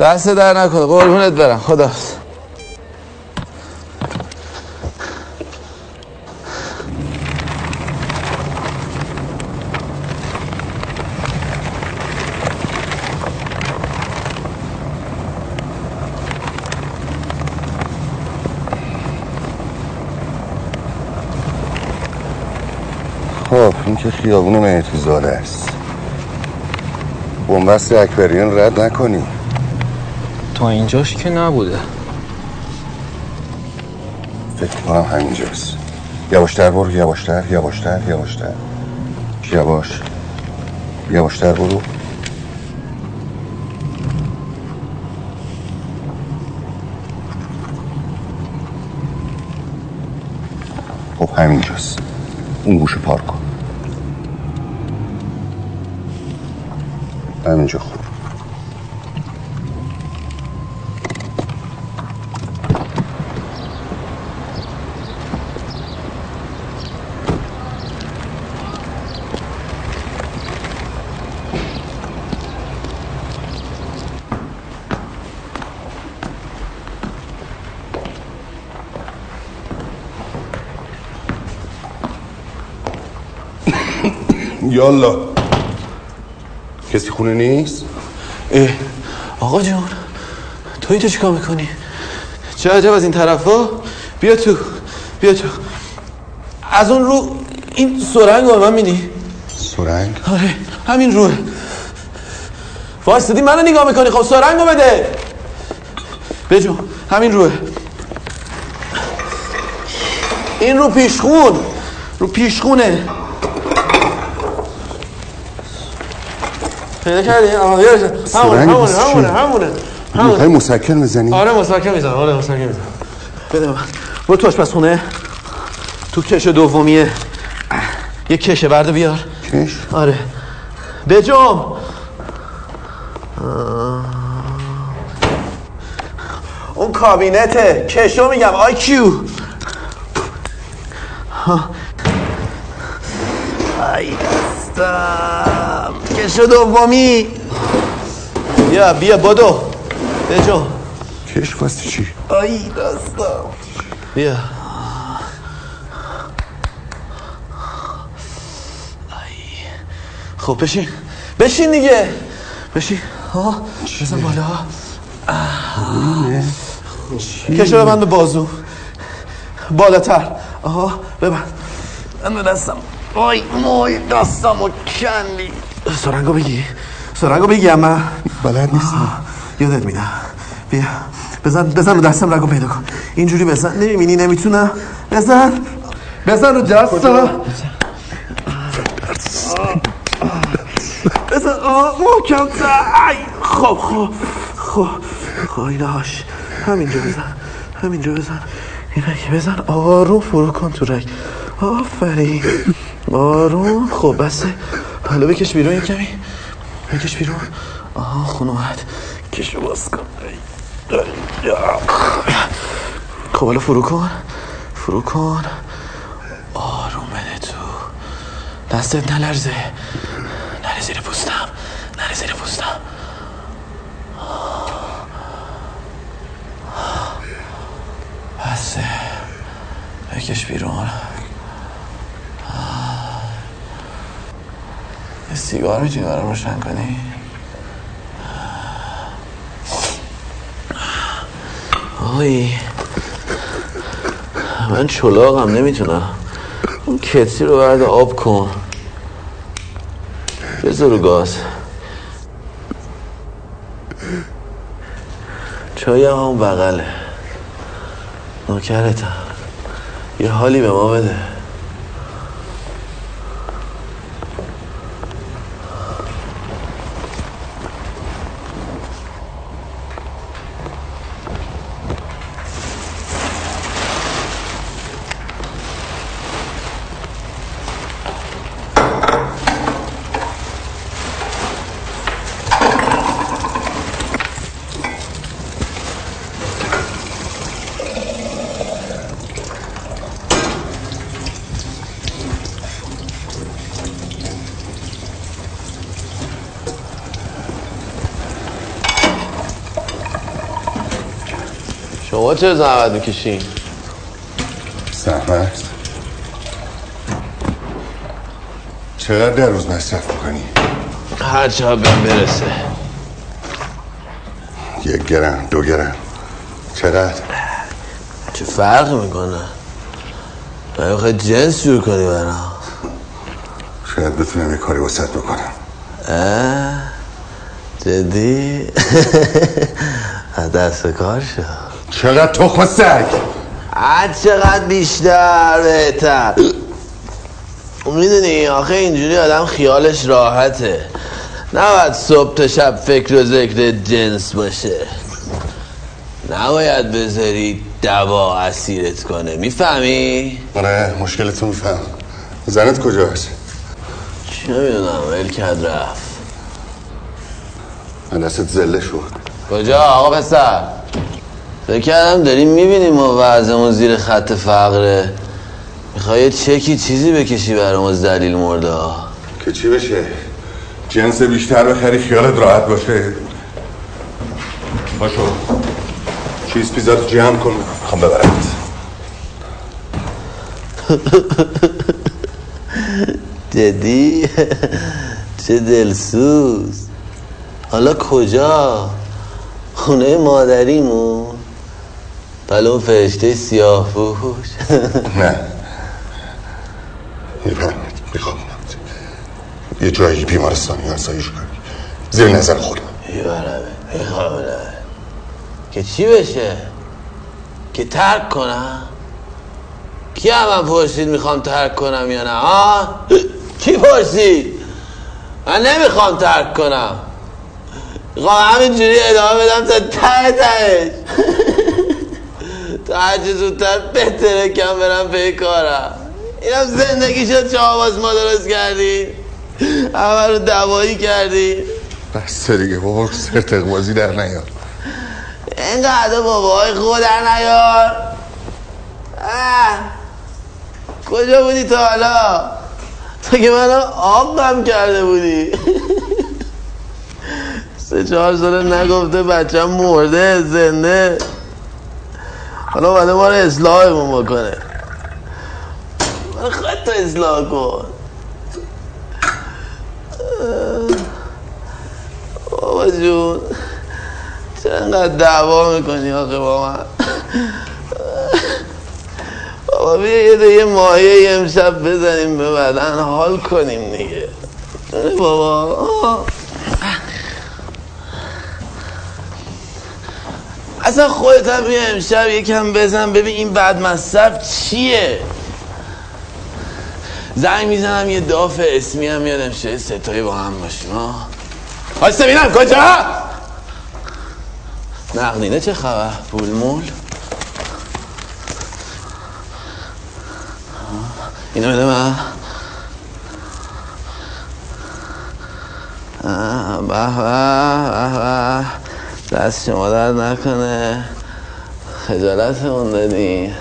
دست در نکنه قربونت برم. خداحافظ. خب این که خیابون مهدیزاده است. بنبست اکبریان رد نکنی. تا اینجاش که نبوده، فکر کنم همینجاست. یواشتر برو، یواشتر یواشتر یواشتر یواش یواشتر برو. خب همینجاست، اون گوشه پارک کن. همینجا خوب. یالا کسی خونه نیست؟ اه آقا جون تو اینجا چیکار میکنی؟ چه عجب از این طرفا؟ بیا تو بیا تو از اون رو این سرنگ رو من میدی؟ سرنگ؟ آره همین روه. وایستدی منو نگاه میکنی؟ خب سرنگ رو بده بجو. همین روه، این رو پیشخون، رو پیشخونه. پیدا کردی؟ آها یادت. همونه همونه همونه همونه. همون مسکن میزنی؟ آره مسکن میزنم. آره مسکن میزنم. بده من. برو تو آشپزخونه. تو کش دومیه. یک کشه برده بیار. کش؟ آره. بجام. اون کابینته. کشو میگم. آی کیو. آی دستم. کش دومی. بیا بیا بدو بجو. کش واسه چی؟ آی دستم. بیا. آی. خب بشین بشین دیگه بشین. ها بزن بالا. کش رو ببند به بازو، بالاتر. آها ببند من دستم. آی موی دستم و کندی. سرنگو بگی سرنگو بگی اما بلد نیستم. یادت میدم. بیا بزن بزن رو دستم. رگو پیدا کن. اینجوری بزن. نمیبینی نمیتونم. بزن بزن رو دستم. بزن بزن محکم تر. خب خب خب خب اینه هاش. همینجا بزن همینجا بزن اینکه بزن. آروم فرو کن تو رگ. آفرین آروم. خب بسه. حالا بکش بیرون یک کمی. بکش بیرون. آها خون اومد. کشو باز کن. خب حالا فرو کن فرو کن. آروم بده تو دستت. نلرزه نره زیر پوستم نره زیر پوستم. بسه بکش بیرون. سیگار میتونی برام روشن کنی؟ آی من چلاقم نمیتونم. اون کتری رو برد آب کن بذار رو گاز. چای هم بغله. نوکرتم یه حالی به ما بده. شما چه زحمت میکشین؟ زحمت؟ چقدر در روز مصرف میکنی؟ هر چقدر بهم برسه. یک گرم دو گرم چقدر؟ چه فرقی میکنه؟ باید خواهی جنس جور کنی برام. شاید بتونم یک کاری وسط بکنم. اه جدی؟ دست کار شد. چقدر تخم سگ؟ هر چقدر بیشتر بهتر. میدونی آخه اینجوری آدم خیالش راحته. نباید صبح تا شب فکر و ذکر جنس باشه. نباید بذاری دوا اسیرت کنه. میفهمی؟ آره مشکلتو میفهم. زنت کجاست؟ چه میدونم ول کرد رفت. دستت زله شد. کجا آقا پسر؟ فکر کردم داریم میبینیم ما وضعمون زیر خط فقره. میخوای چکی چیزی بکشی برای ما ذلیل مرده ها. که چی بشه؟ جنس بیشتر بخری خیالت راحت باشه. باشو چیز پیزا تو جمع کن میخوام ببرمت. جدی؟ چه دلسوز. حالا کجا؟ خونه مادریمون؟ بله اون فرشته سیاه پوش. نه میبرمت میخوام یه جایی بیمارستانی آسایش کنی زیر نظر خودم. میبرمت میخوام که چی بشه؟ که ترک کنم؟ کی هم پرسید میخوام ترک کنم یا نه؟ آه؟ کی پرسید؟ من نمیخوام ترک کنم، میخوام همینجوری ادامه بدم تا ته تهش. تا هرچی زودتر بهتره کم برم به کارم. اینم زندگی شد چه آواز ما درست کردی؟ همه رو دوایی کردی؟ بس دیگه بابا، سرتقبازی در نیار، اینقدر بابای خود در نیار. کجا بودی تا حالا؟ تا که من آبم کرده بودی. سه چهار ساله نگفته بچه‌م مرده زنده، حالا بعد ما رو اصلاحمون بکنه. من خودت اصلاح کن بابا جون. چقدر دعوا میکنی آخه با من. بابا بیا یه ماهی امشب بزنیم به بدن حال کنیم دیگه. نه بابا آه. اصلا خودت هم بیا امشب یکم بزن ببین این بعد مصرف چیه. زنگ میزنم یه داف اسمی هم یادم شده ستایی با هم باشیم. هاسته بینم کجا؟ نقدینه چه خبر؟ پول مول؟ اینو بده من. به به به به، دست شما درد نکنه، خجالتمون دادین،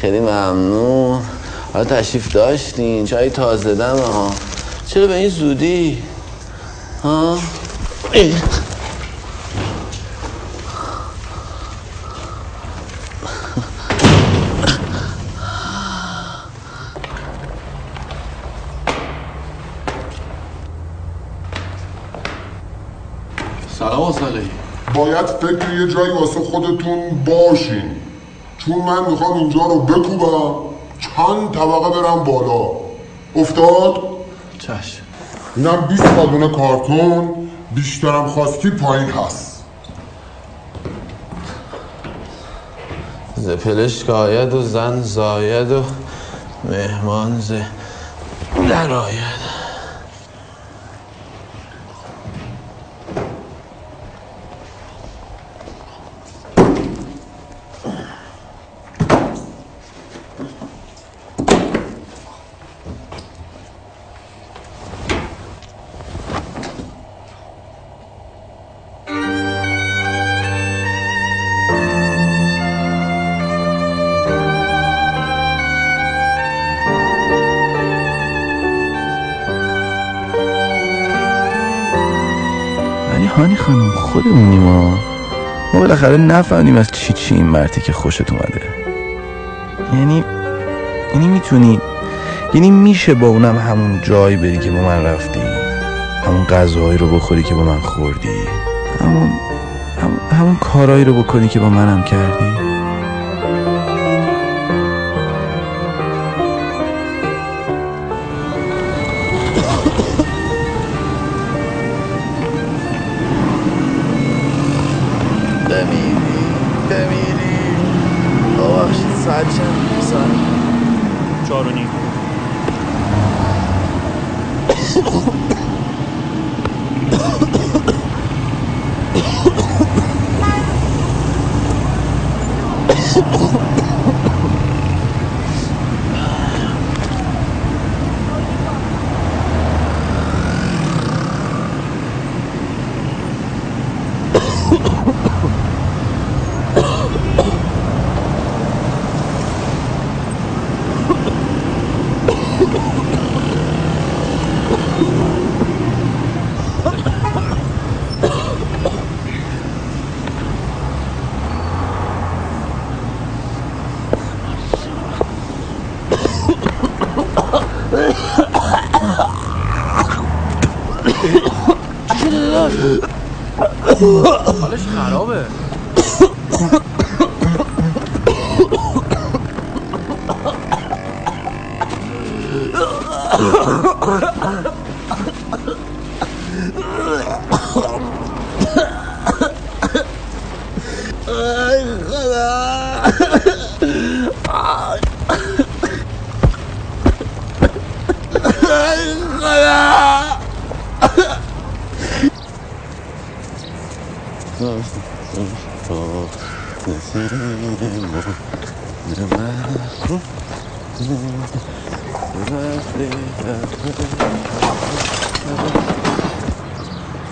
خیلی ممنون. حالا تشریف داشتین، چای تازه دمه ها. چرا به این زودی؟ ها؟ باید فکر یه جایی واسه خودتون باشین، چون من میخوام اینجا رو بکوبم چند طبقه برم بالا. افتاد؟ چشم. اینم بیست قدونه کارتون، بیشترم خواستی پایین هست. ز پلشک آید و زن زاید و مهمان ز در آید. هانی خانم خودمونیم ما. ما بالاخره نفهمیم از چی چی این مرتی که خوشت اومده. یعنی یعنی میتونی، یعنی میشه با اونم همون جایی بری که با من رفتی، همون غذاهایی رو بخوری که با من خوردی، همون هم... همون کارهایی رو بکنی که با منم کردی. حالش خرابه. ای خدا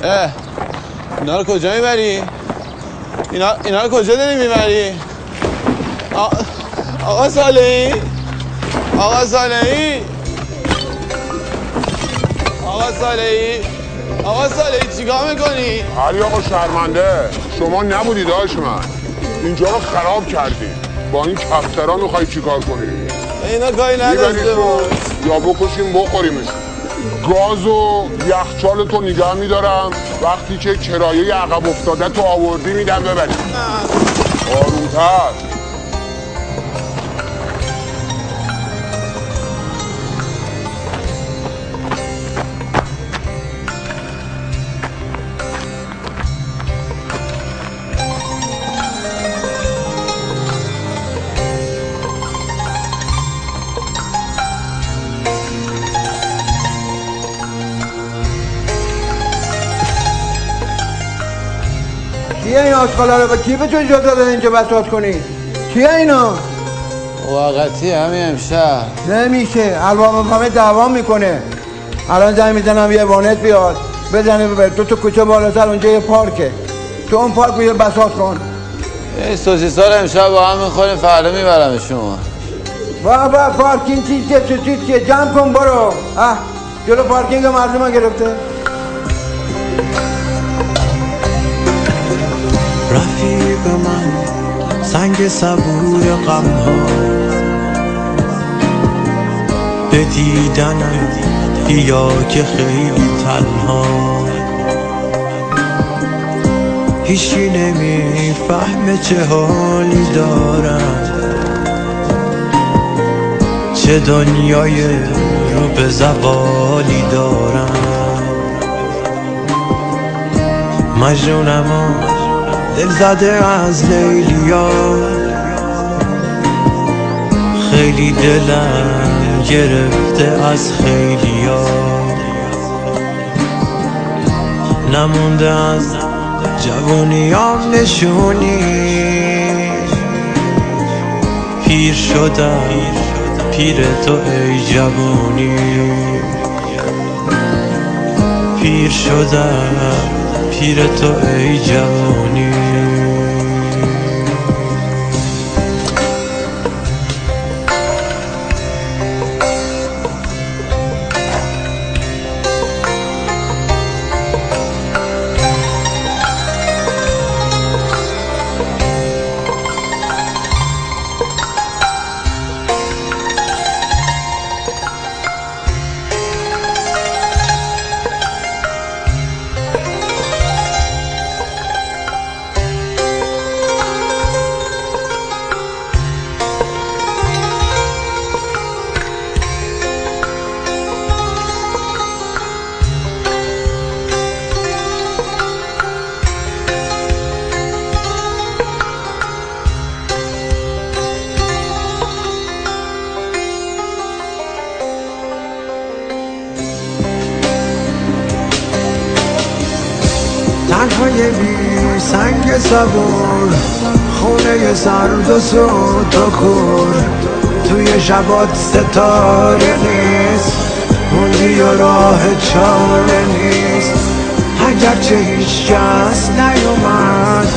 اه اینا رو کجا میبری؟ اینا, اینا رو کجا داری میبری؟ آقا صالحی؟ آقا صالحی؟ آقا صالحی؟ آقا صالحی چیکار میکنی؟ علی آقا شرمنده، شما نبودی داشت من اینجا رو خراب کردی. با این کفتران میخوایی چیکار کنی؟ اینا کاری نداشته بود، یا بکشیم بخوریمش. گاز و یخچال تو نگه میدارم، وقتی که کرایه عقب افتاده تو آوردی میدم ببریم. آرومتر. آشقالا رو با کی به چون جاب دادن اینجا بساط کنید؟ کیه اینا؟ واقعی همین امشب نمیشه، الوام همه دوام میکنه. الان زنگ میزنم یه وانت بیاد بزنه ببر. تو تو کوچه بالاتر اونجا یه پارکه، تو اون پارک بیاد بساط کن. این سوسیسا رو امشب با هم میخوریم، فردا میبرمشون. بابا پارکینگ چیزیه، سوسیس چیه، جمع کن برو. اه جلو پارکینگ مردم ها گرفته. رفیق من سنگ صبور غم ها، به دیدن بیا که خیلی تنها. هیچی نمیفهمه چه حالی دارم، چه دنیای رو به زوالی دارم. مجنونم ها دل زده از لیلیا، خیلی دلم گرفته از خیلیا. نمونده از جوونیام نشونی، پیر شدم پیر تو ای جوونی. پیر شدم پیر تو ای جوانی. خونه سرد و سود و خور، توی شبات ستاره نیست، موندی و راه چاره نیست. اگرچه هیچ کس نیومد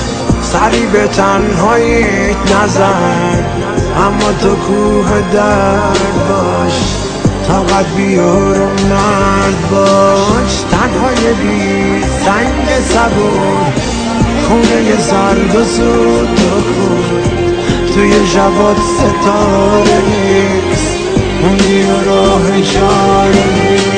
سری به تنهاییت نزن، اما تو کوه درد باش تا قد بیارم مرد باش. تنهای بی سنگ صبور، خونه سرد و سود و خور، توی شبات ستاره نیست، موندی و راه چاره نیست.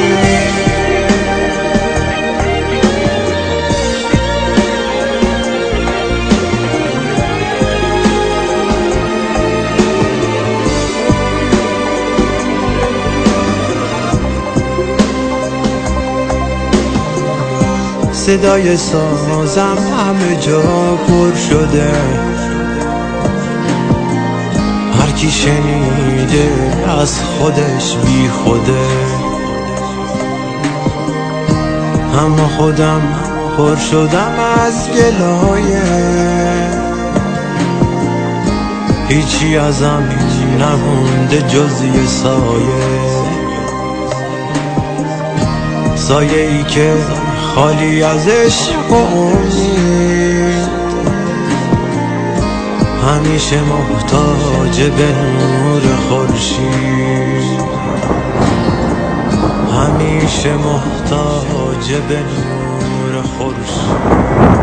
صدای سازم همه جا پر شده، هر کی شنیده از خودش بی خوده، اما خودم پر شدم از گلایه، هیچی ازم نمونده جز یه سایه، سایه ای که خالی از عشق و امید، همیشه محتاج به نور خورشید، همیشه محتاج به نور خورشید.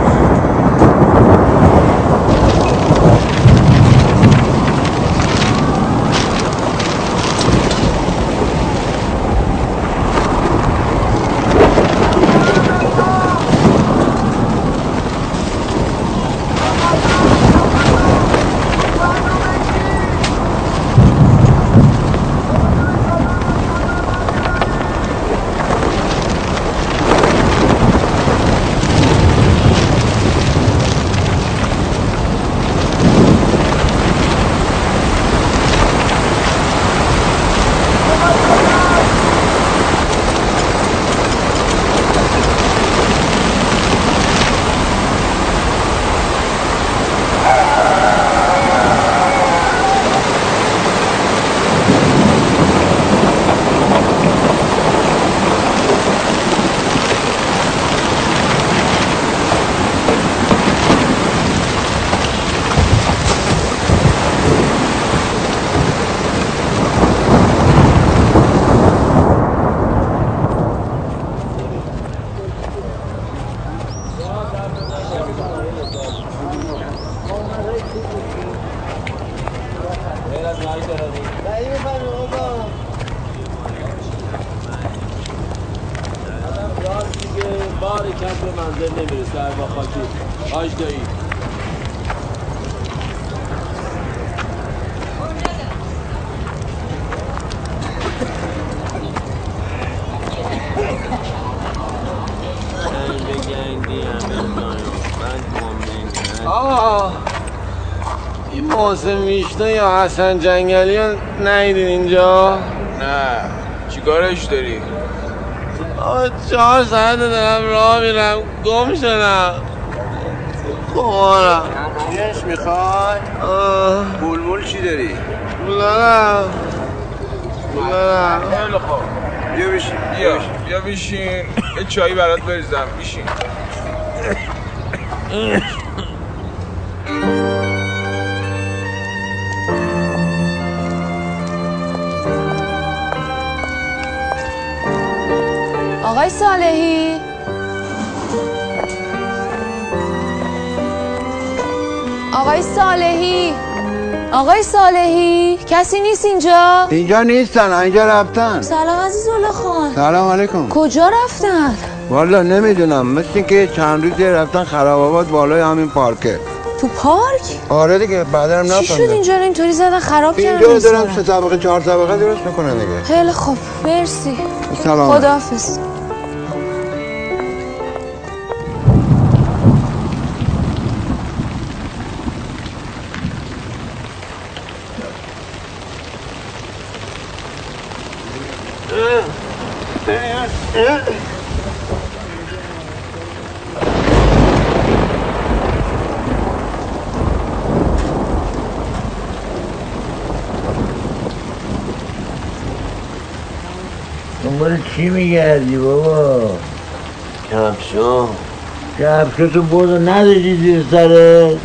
یا حسن جنگلی ها نهیدین اینجا؟ نه چیکارش داری؟ آه چهار ساعت دارم راه میرم گم شدم خوارم بیش میخوای؟ آه بول بول چی داری؟ بول دارم بول دارم خیلی خوب بیا بشین بیا بشین بیا بشین یه چایی برات بریزم بشین آقای صالحی آقای صالحی آقای صالحی کسی نیست اینجا؟ اینجا نیستن، اینجا رفتن. سلام عزیز الله خان. سلام علیکم. کجا رفتن؟ والا نمیدونم، مثل اینکه چند روزی رفتن خراب‌آباد بالای همین پارکه. تو پارک؟ آره دیگه بعدم نفهمیدم. چی شد اینجا رو اینطوری زدن خراب کردن؟ اینجا دارم سه طبقه چهار طبقه درست میکنن دیگه. خیلی خوب، مرسی. سلام. خداحافظ. چی میگردی بابا؟ کفشو کفشو تو بودو نداشتی زیر سرت؟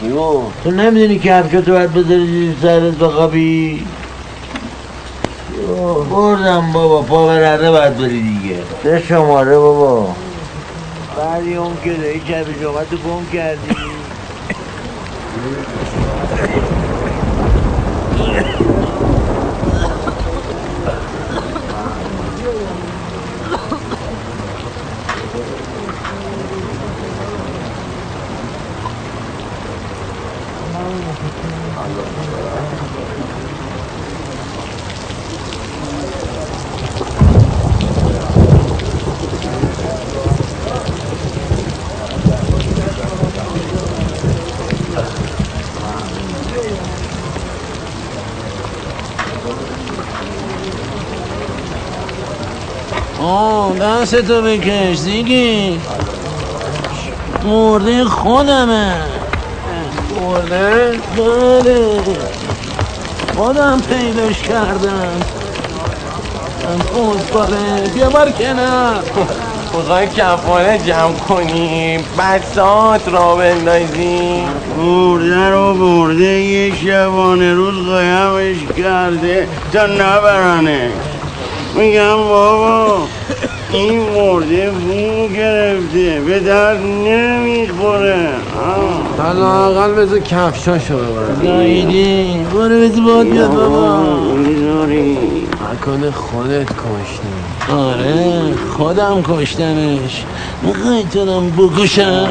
کیو؟ تو نمیدونی کفشو تو باید بذاری زیر سرت بخوابی؟ بردم بابا پاورنده باید بری دیگه ده شماره بابا بعدی اون که داری کفش آمدتو گم کردی بحث تو بکش دیگی. مرده خودمه. مرده؟ بله خودم پیداش کردم. خودفاله بیا بر کنم خدای کفاره جمع کنیم، بسات را بندازیم. برده رو برده یه شبانه روز قیمش کرده تا نبرانه. میگم بابا این مرده بو گرفته به درد نمیخوره. حالا اقل بذار کفشا شو ببرم نایدی باره بذار باید بیاد بابا. مکان خودت کشتم. آره خودم کشتمش. میخوایی تونم بگوشم.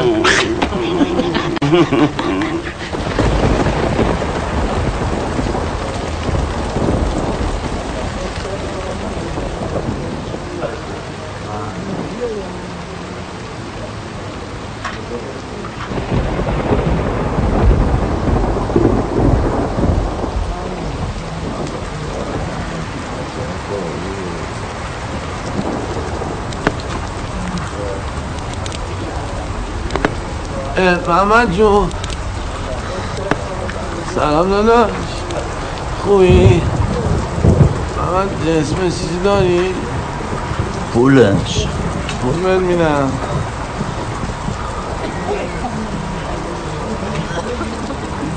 محمد جون سلام داداش، خوبی؟ محمد اسم چیزی داری؟ پولش پول بهت میدم.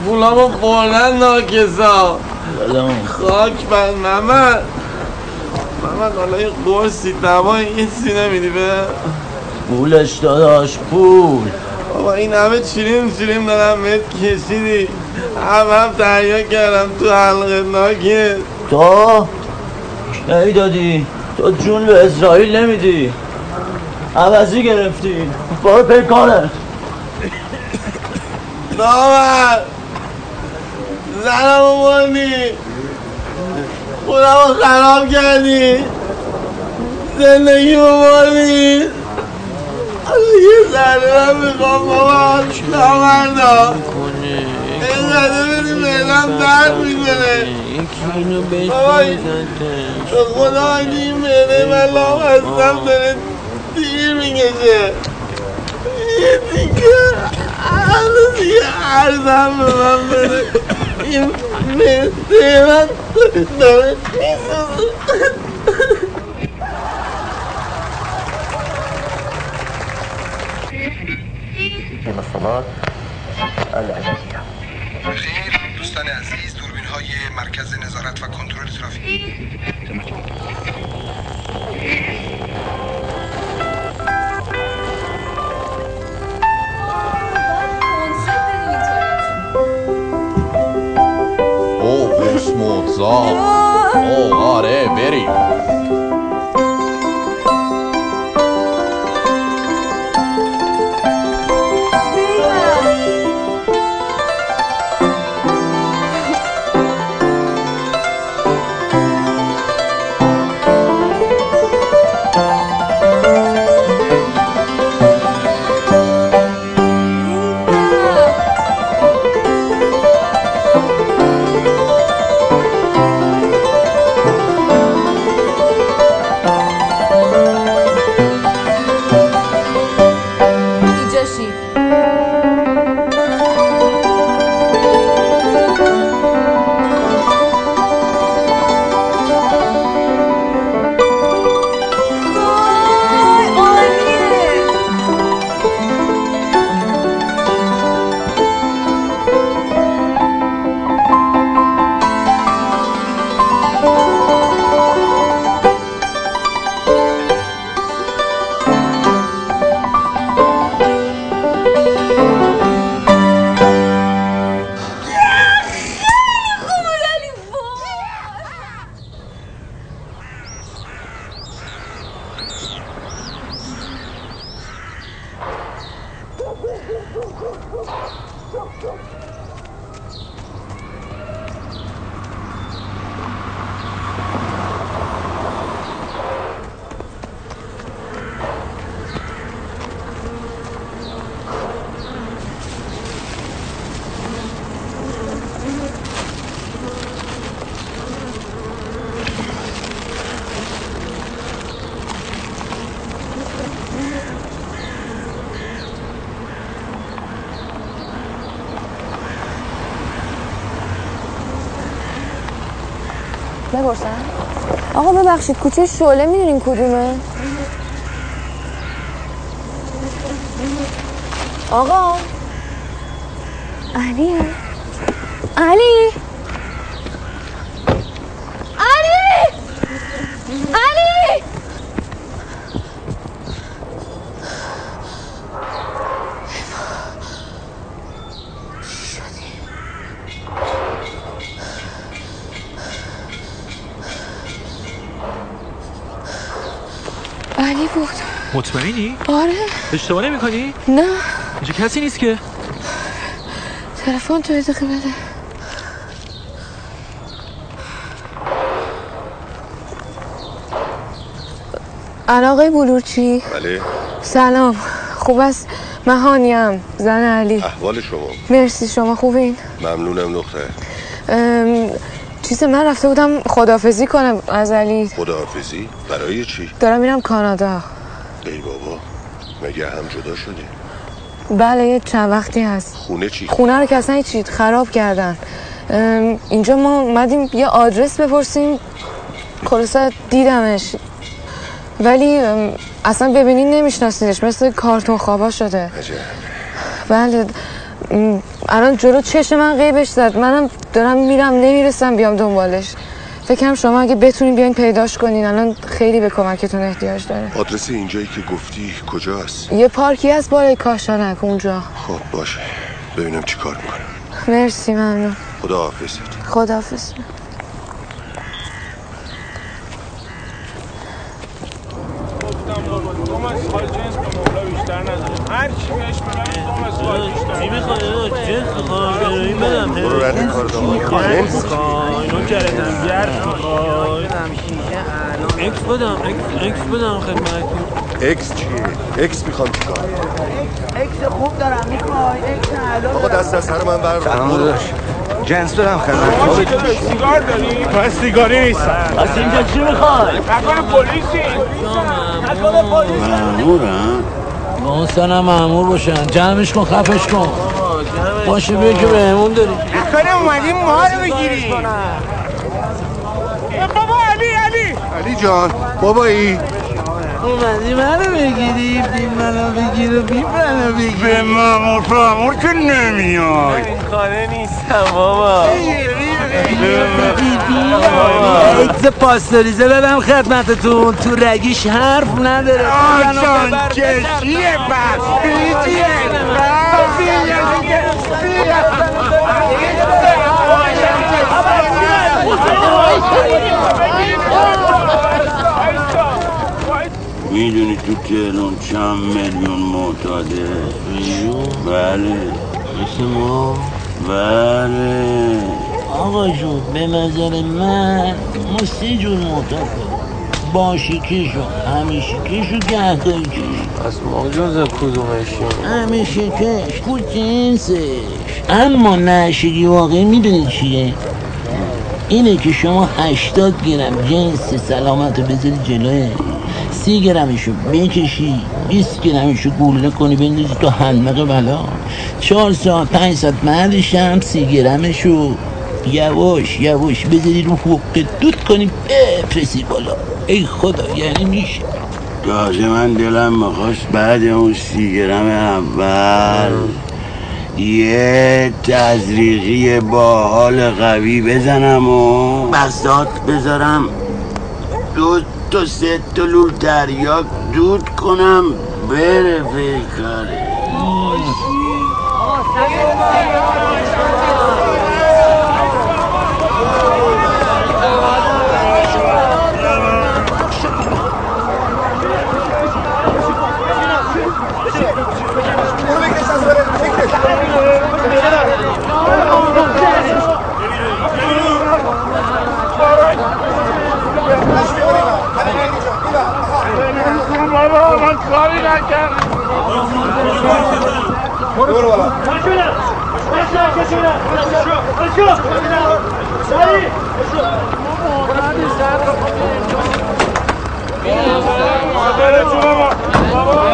پولمو خوردن ناکسا خاک بر محمد. محمد حالا یه قرصی دمای یه سینه میدی به پولش داداش. پول بابا این همه چیریم چیریم دارم بهت کشیدی. هم هم تحیا کردم تو حلقه ناکت. تو؟ کی دادی؟ تو جون به اسرائیل نمیدی، عوضی گرفتی. بارو پیکانت نامر زنم بردی، خودم خراب کردی، زندگی بردی. یه ذره هم میخوام بابا نامردا این ذره بریم بهلم درد میکنه بابا. به خدا اگه این بهله من لامستم داره دیگه میکشه یه دیگه هنوز دیگه عرضم به من بره. این بهله من داره میسوزه. مصالات العلاجیه. خیر دوستان عزیز، دوربین های مرکز نظارت و کنترل ترافیک او بس موزار او آره بری بپرسم؟ آقا ببخشید کوچه شعله میدونین کدومه؟ آقا علی علی علی علی علی بود. مطمئنی؟ آره. اشتباه نمی‌کنی؟ نه. اینجا کسی نیست که. تلفن تو اجازه بده. علاقه بلورچی؟ بله. سلام. خوب است. من هانیم زن علی. احوال شما؟ مرسی. شما خوبین؟ ممنونم دختر. ام... چیزه من رفته بودم خداحافظی کنم از علی. خداحافظی؟ برای چی؟ دارم میرم کانادا. ای بابا مگه هم جدا شده؟ بله یه چند وقتی هست. خونه چی؟ خونه رو که اصلا هیچ چیز خراب کردن. اینجا ما اومدیم یه آدرس بپرسیم، خلاصه دیدمش ولی اصلا ببینین نمیشناسیدش، مثل کارتون خوابا شده. عجب. بله الان جلو چشم من غیبش زد، منم دارم میرم نمیرسم بیام دنبالش. فکرم شما اگه بتونین بیاین پیداش کنین، الان خیلی به کمکتون احتیاج داره. آدرس اینجایی که گفتی کجاست؟ یه پارکی هست بالای کاشانک اونجا. خب باشه ببینم چی کار میکنم. مرسی ممنون. خداحافظت. خداحافظ. هر چی بهش بگم دوم از خواهد بیشتر میخواد جنس بخواه گرایی بدم برو رد کار دامایی جنس بخواه اینو کردم گرد بخواه اکس بدم اکس بدم خدمت اکس چیه؟ اکس میخوام چی کار؟ اکس خوب دارم میخوای اکس حلال. آقا دست از سر من برو سلام جنس دارم خدمت آقا چی داره؟ سیگار داری؟ من سیگاری نیستم. از اینجا چی میخوای؟ مکان پلیسی مکان پلیسی ممنونم اون سنه مأمور باشن. جمعش کن خفش کن باشه بگی که بهمون داری اخوانم اومدیم موها رو بگیری. بابا علی علی علی جان بابایی اومدی من رو بگیری بیم منو بگیر و بیم منو بگیر به مأمور فرامور که نمیای خانه نیستم بابا اگز پاستوریزه بدم خدمتتون تو رگیش حرف نداره آجان کشیه بس بیجیه بس بیجیه بس بیجیه میدونی تو تهران چند میلیون معتاده؟ میلیون؟ بله مثل ما؟ بله آقا جون به نظر من ما سه جور معتاد باشی کشو همیشه کشو گهداری کشو پس ما جز کدومشیم همیشه کش کجنسش اما نعشگی واقعی میدونی چیه؟ اینه که شما هشتاد گرم جنس سلامت رو بذاری جلوه سی گرمشو بکشی بیست گرمشو گوله کنی بندازی تو حلمقه بلا چهار ساعت پنج ساعت بعدش هم سی گرمشو یواش یواش بذاری رو فوقت دود کنی بفرسی بالا. ای خدا یعنی میشه دازه من دلم مخواست بعد اون سی گرم اول یه تزریقی با حال قوی بزنم و بساط بذارم دو تا سه تا لول تریاک دود کنم بره فکره کاری نکرد برو بالا کشونه کشونه کشونه کشونه سری کشونه برادر سر مادر چوبا بابا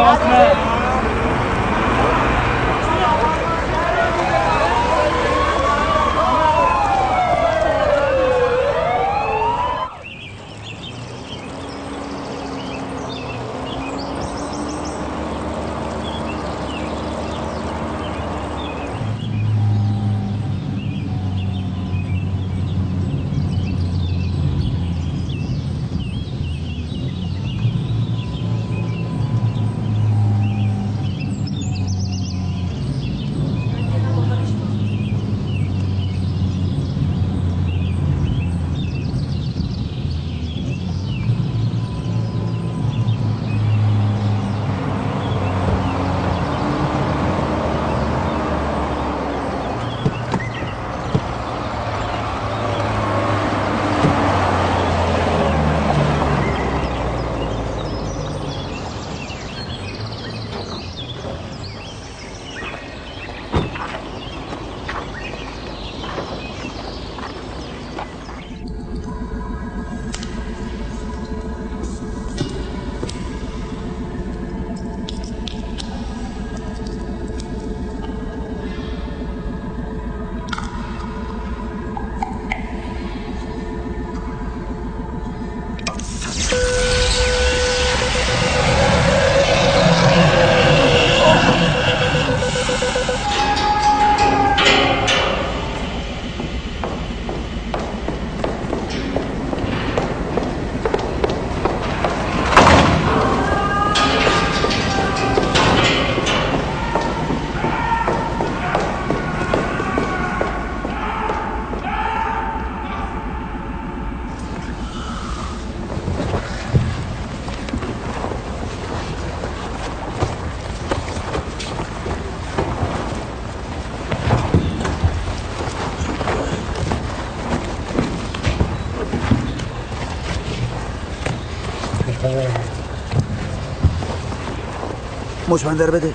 مجبنده رو بده.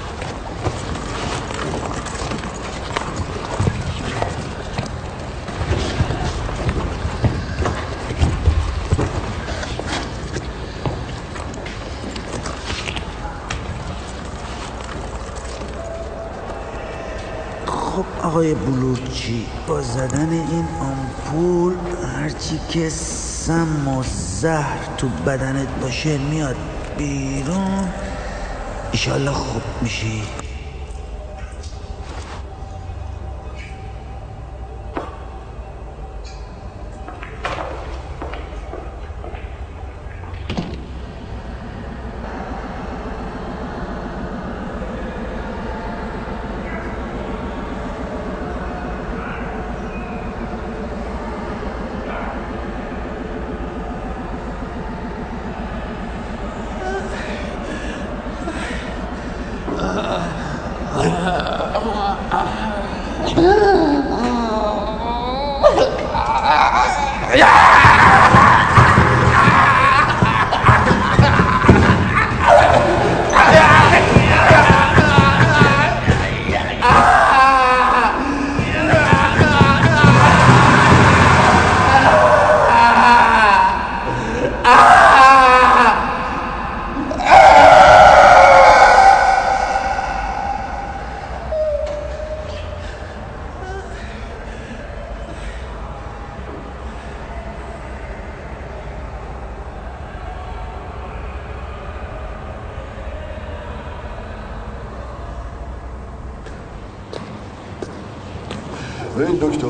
آقای بلوچی، با زدن این آمپول هرچی که سم و زهر تو بدنت باشه میاد بیرون، انشالله خوب میشی. دکتر،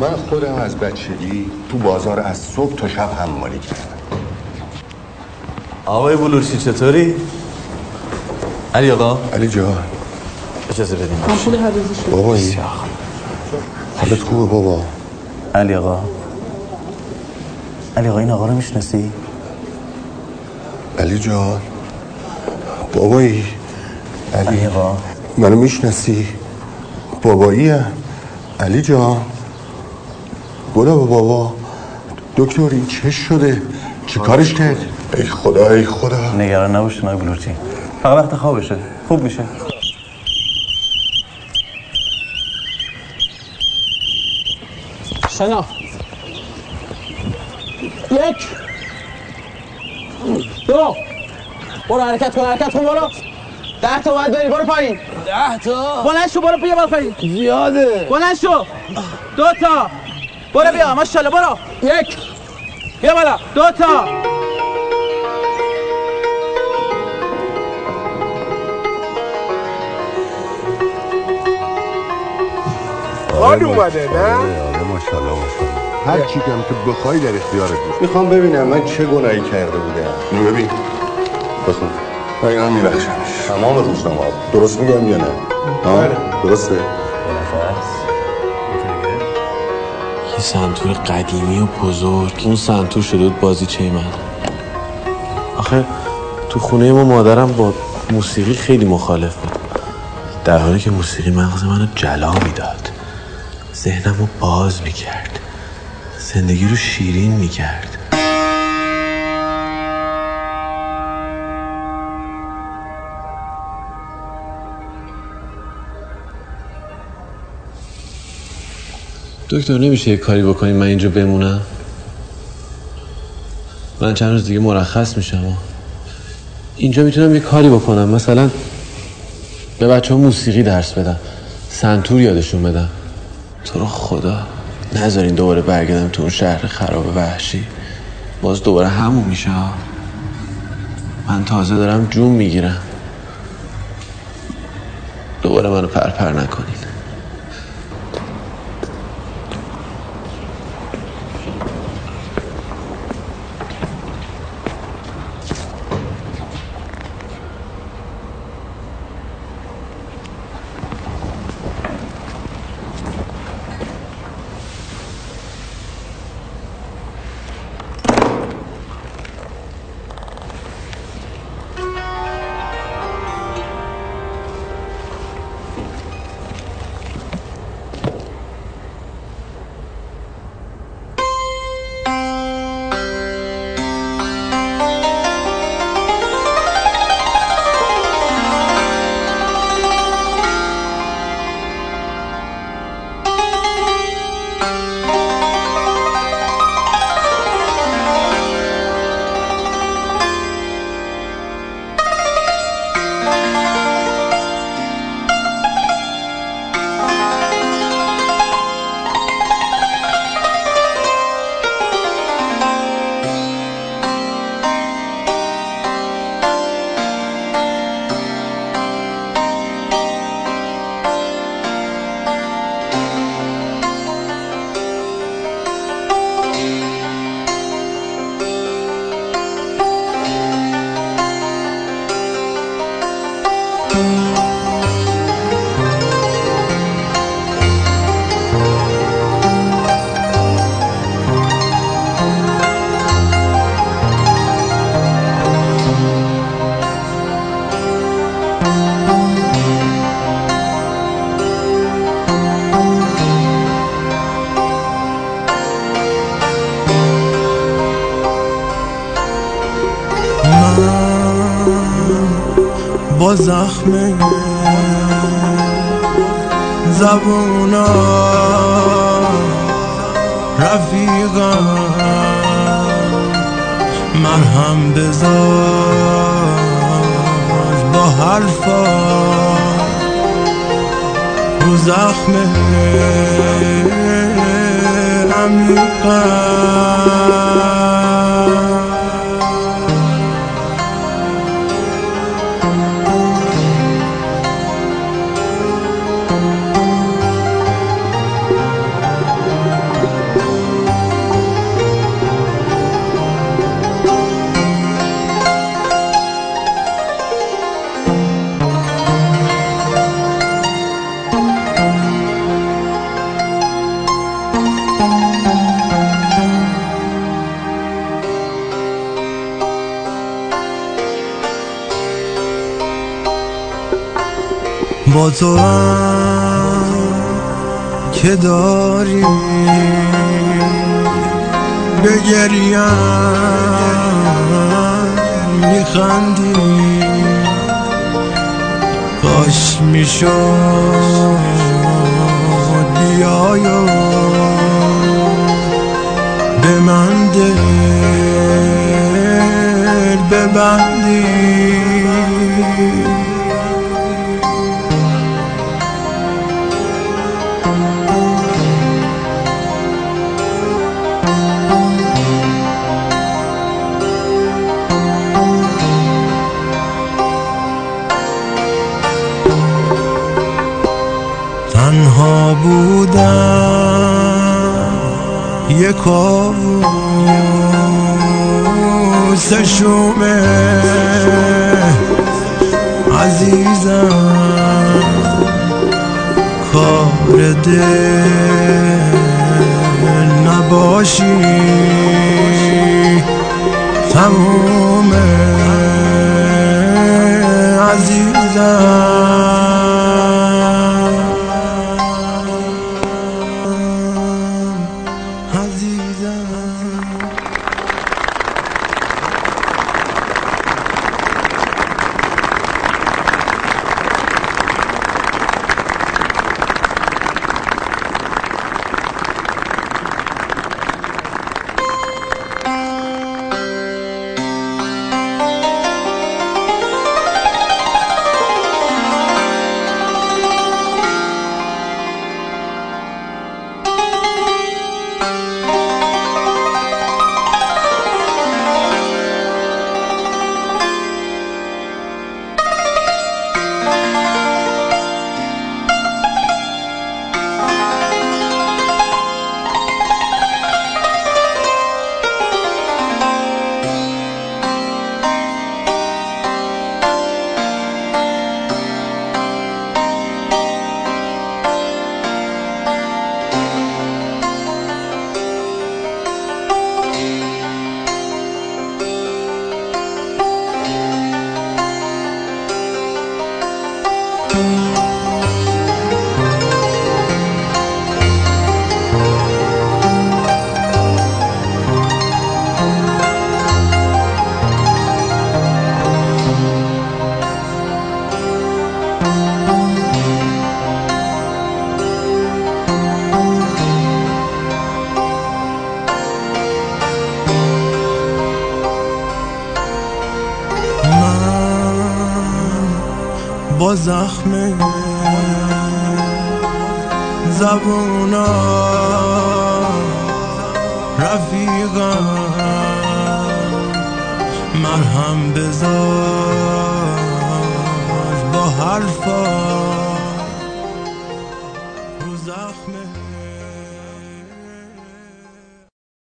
من خودم از بچگی تو بازار از صبح تا شب حمالی کردم. آقای بلوچی چطوری؟ علی آقا. علی جان. اجازه بدیم. خود حویزی شد. بابا این. حالت خوبه بابا؟ علی آقا. علی آقا این آقا رو میشناسی؟ علی جان. بابایی. علی آقا. منو میشناسی؟ بابایی هم. علی جان، برو با بابا. دکتر این چه شده؟ چه کارش کرد؟ ای خدا ای خدا. نگران نباش آقای بلوچی، فقط وقت خوابشه، خوب میشه. سلام. یک دو، برو حرکت کن، حرکت کن، برو. ده تا باید بری، برو پایین. ده تا؟ بلند شو، برو بیا پایین. زیاده. بلند شو. دو تا. برو بیا، ماشاءالله برو. یک. بیا بالا. دو تا. حال اومده نه؟ آره ماشاءالله ماشاءالله. هر چی هم که بخوای در اختیارت بود. میخوام ببینم من چه گناهی کرده بودم. اینو ببین. بخون. اگه هم میبخشمش تمام روزنامه ها. درست میگم یا نه؟ بله درسته؟ بله فرس یه سنتور قدیمی و بزرگ. اون سنتور شده بود بازیچه من. آخه تو خونه ما مادرم با موسیقی خیلی مخالف بود، در حالی که موسیقی مغز منو جلا میداد، ذهنم رو باز میکرد، زندگی رو شیرین میکرد. دکتر نمیشه یه کاری بکنی من اینجا بمونم؟ من چند روز دیگه مرخص میشم. اینجا میتونم یه کاری بکنم، مثلا به بچه ها موسیقی درس بدم، سنتور یادشون بدم. تو رو خدا نذارین دوباره برگردم تو اون شهر خراب وحشی، باز دوباره همون میشه. من تازه دارم جون میگیرم، دوباره منو پرپر نکنین. زخمه زبونا رفیقم، مرهم بذار با حرفا رو زخمه عمیقم. با تو که داری بگریم میخندی، کاش میشد بیای و به من دل ببندی. تنها بودم یک کابوس شومه عزیزم، کار دل نباشی تمومه عزیزم. با زخم زبونا رفیقم، مرهم بذار با حرفا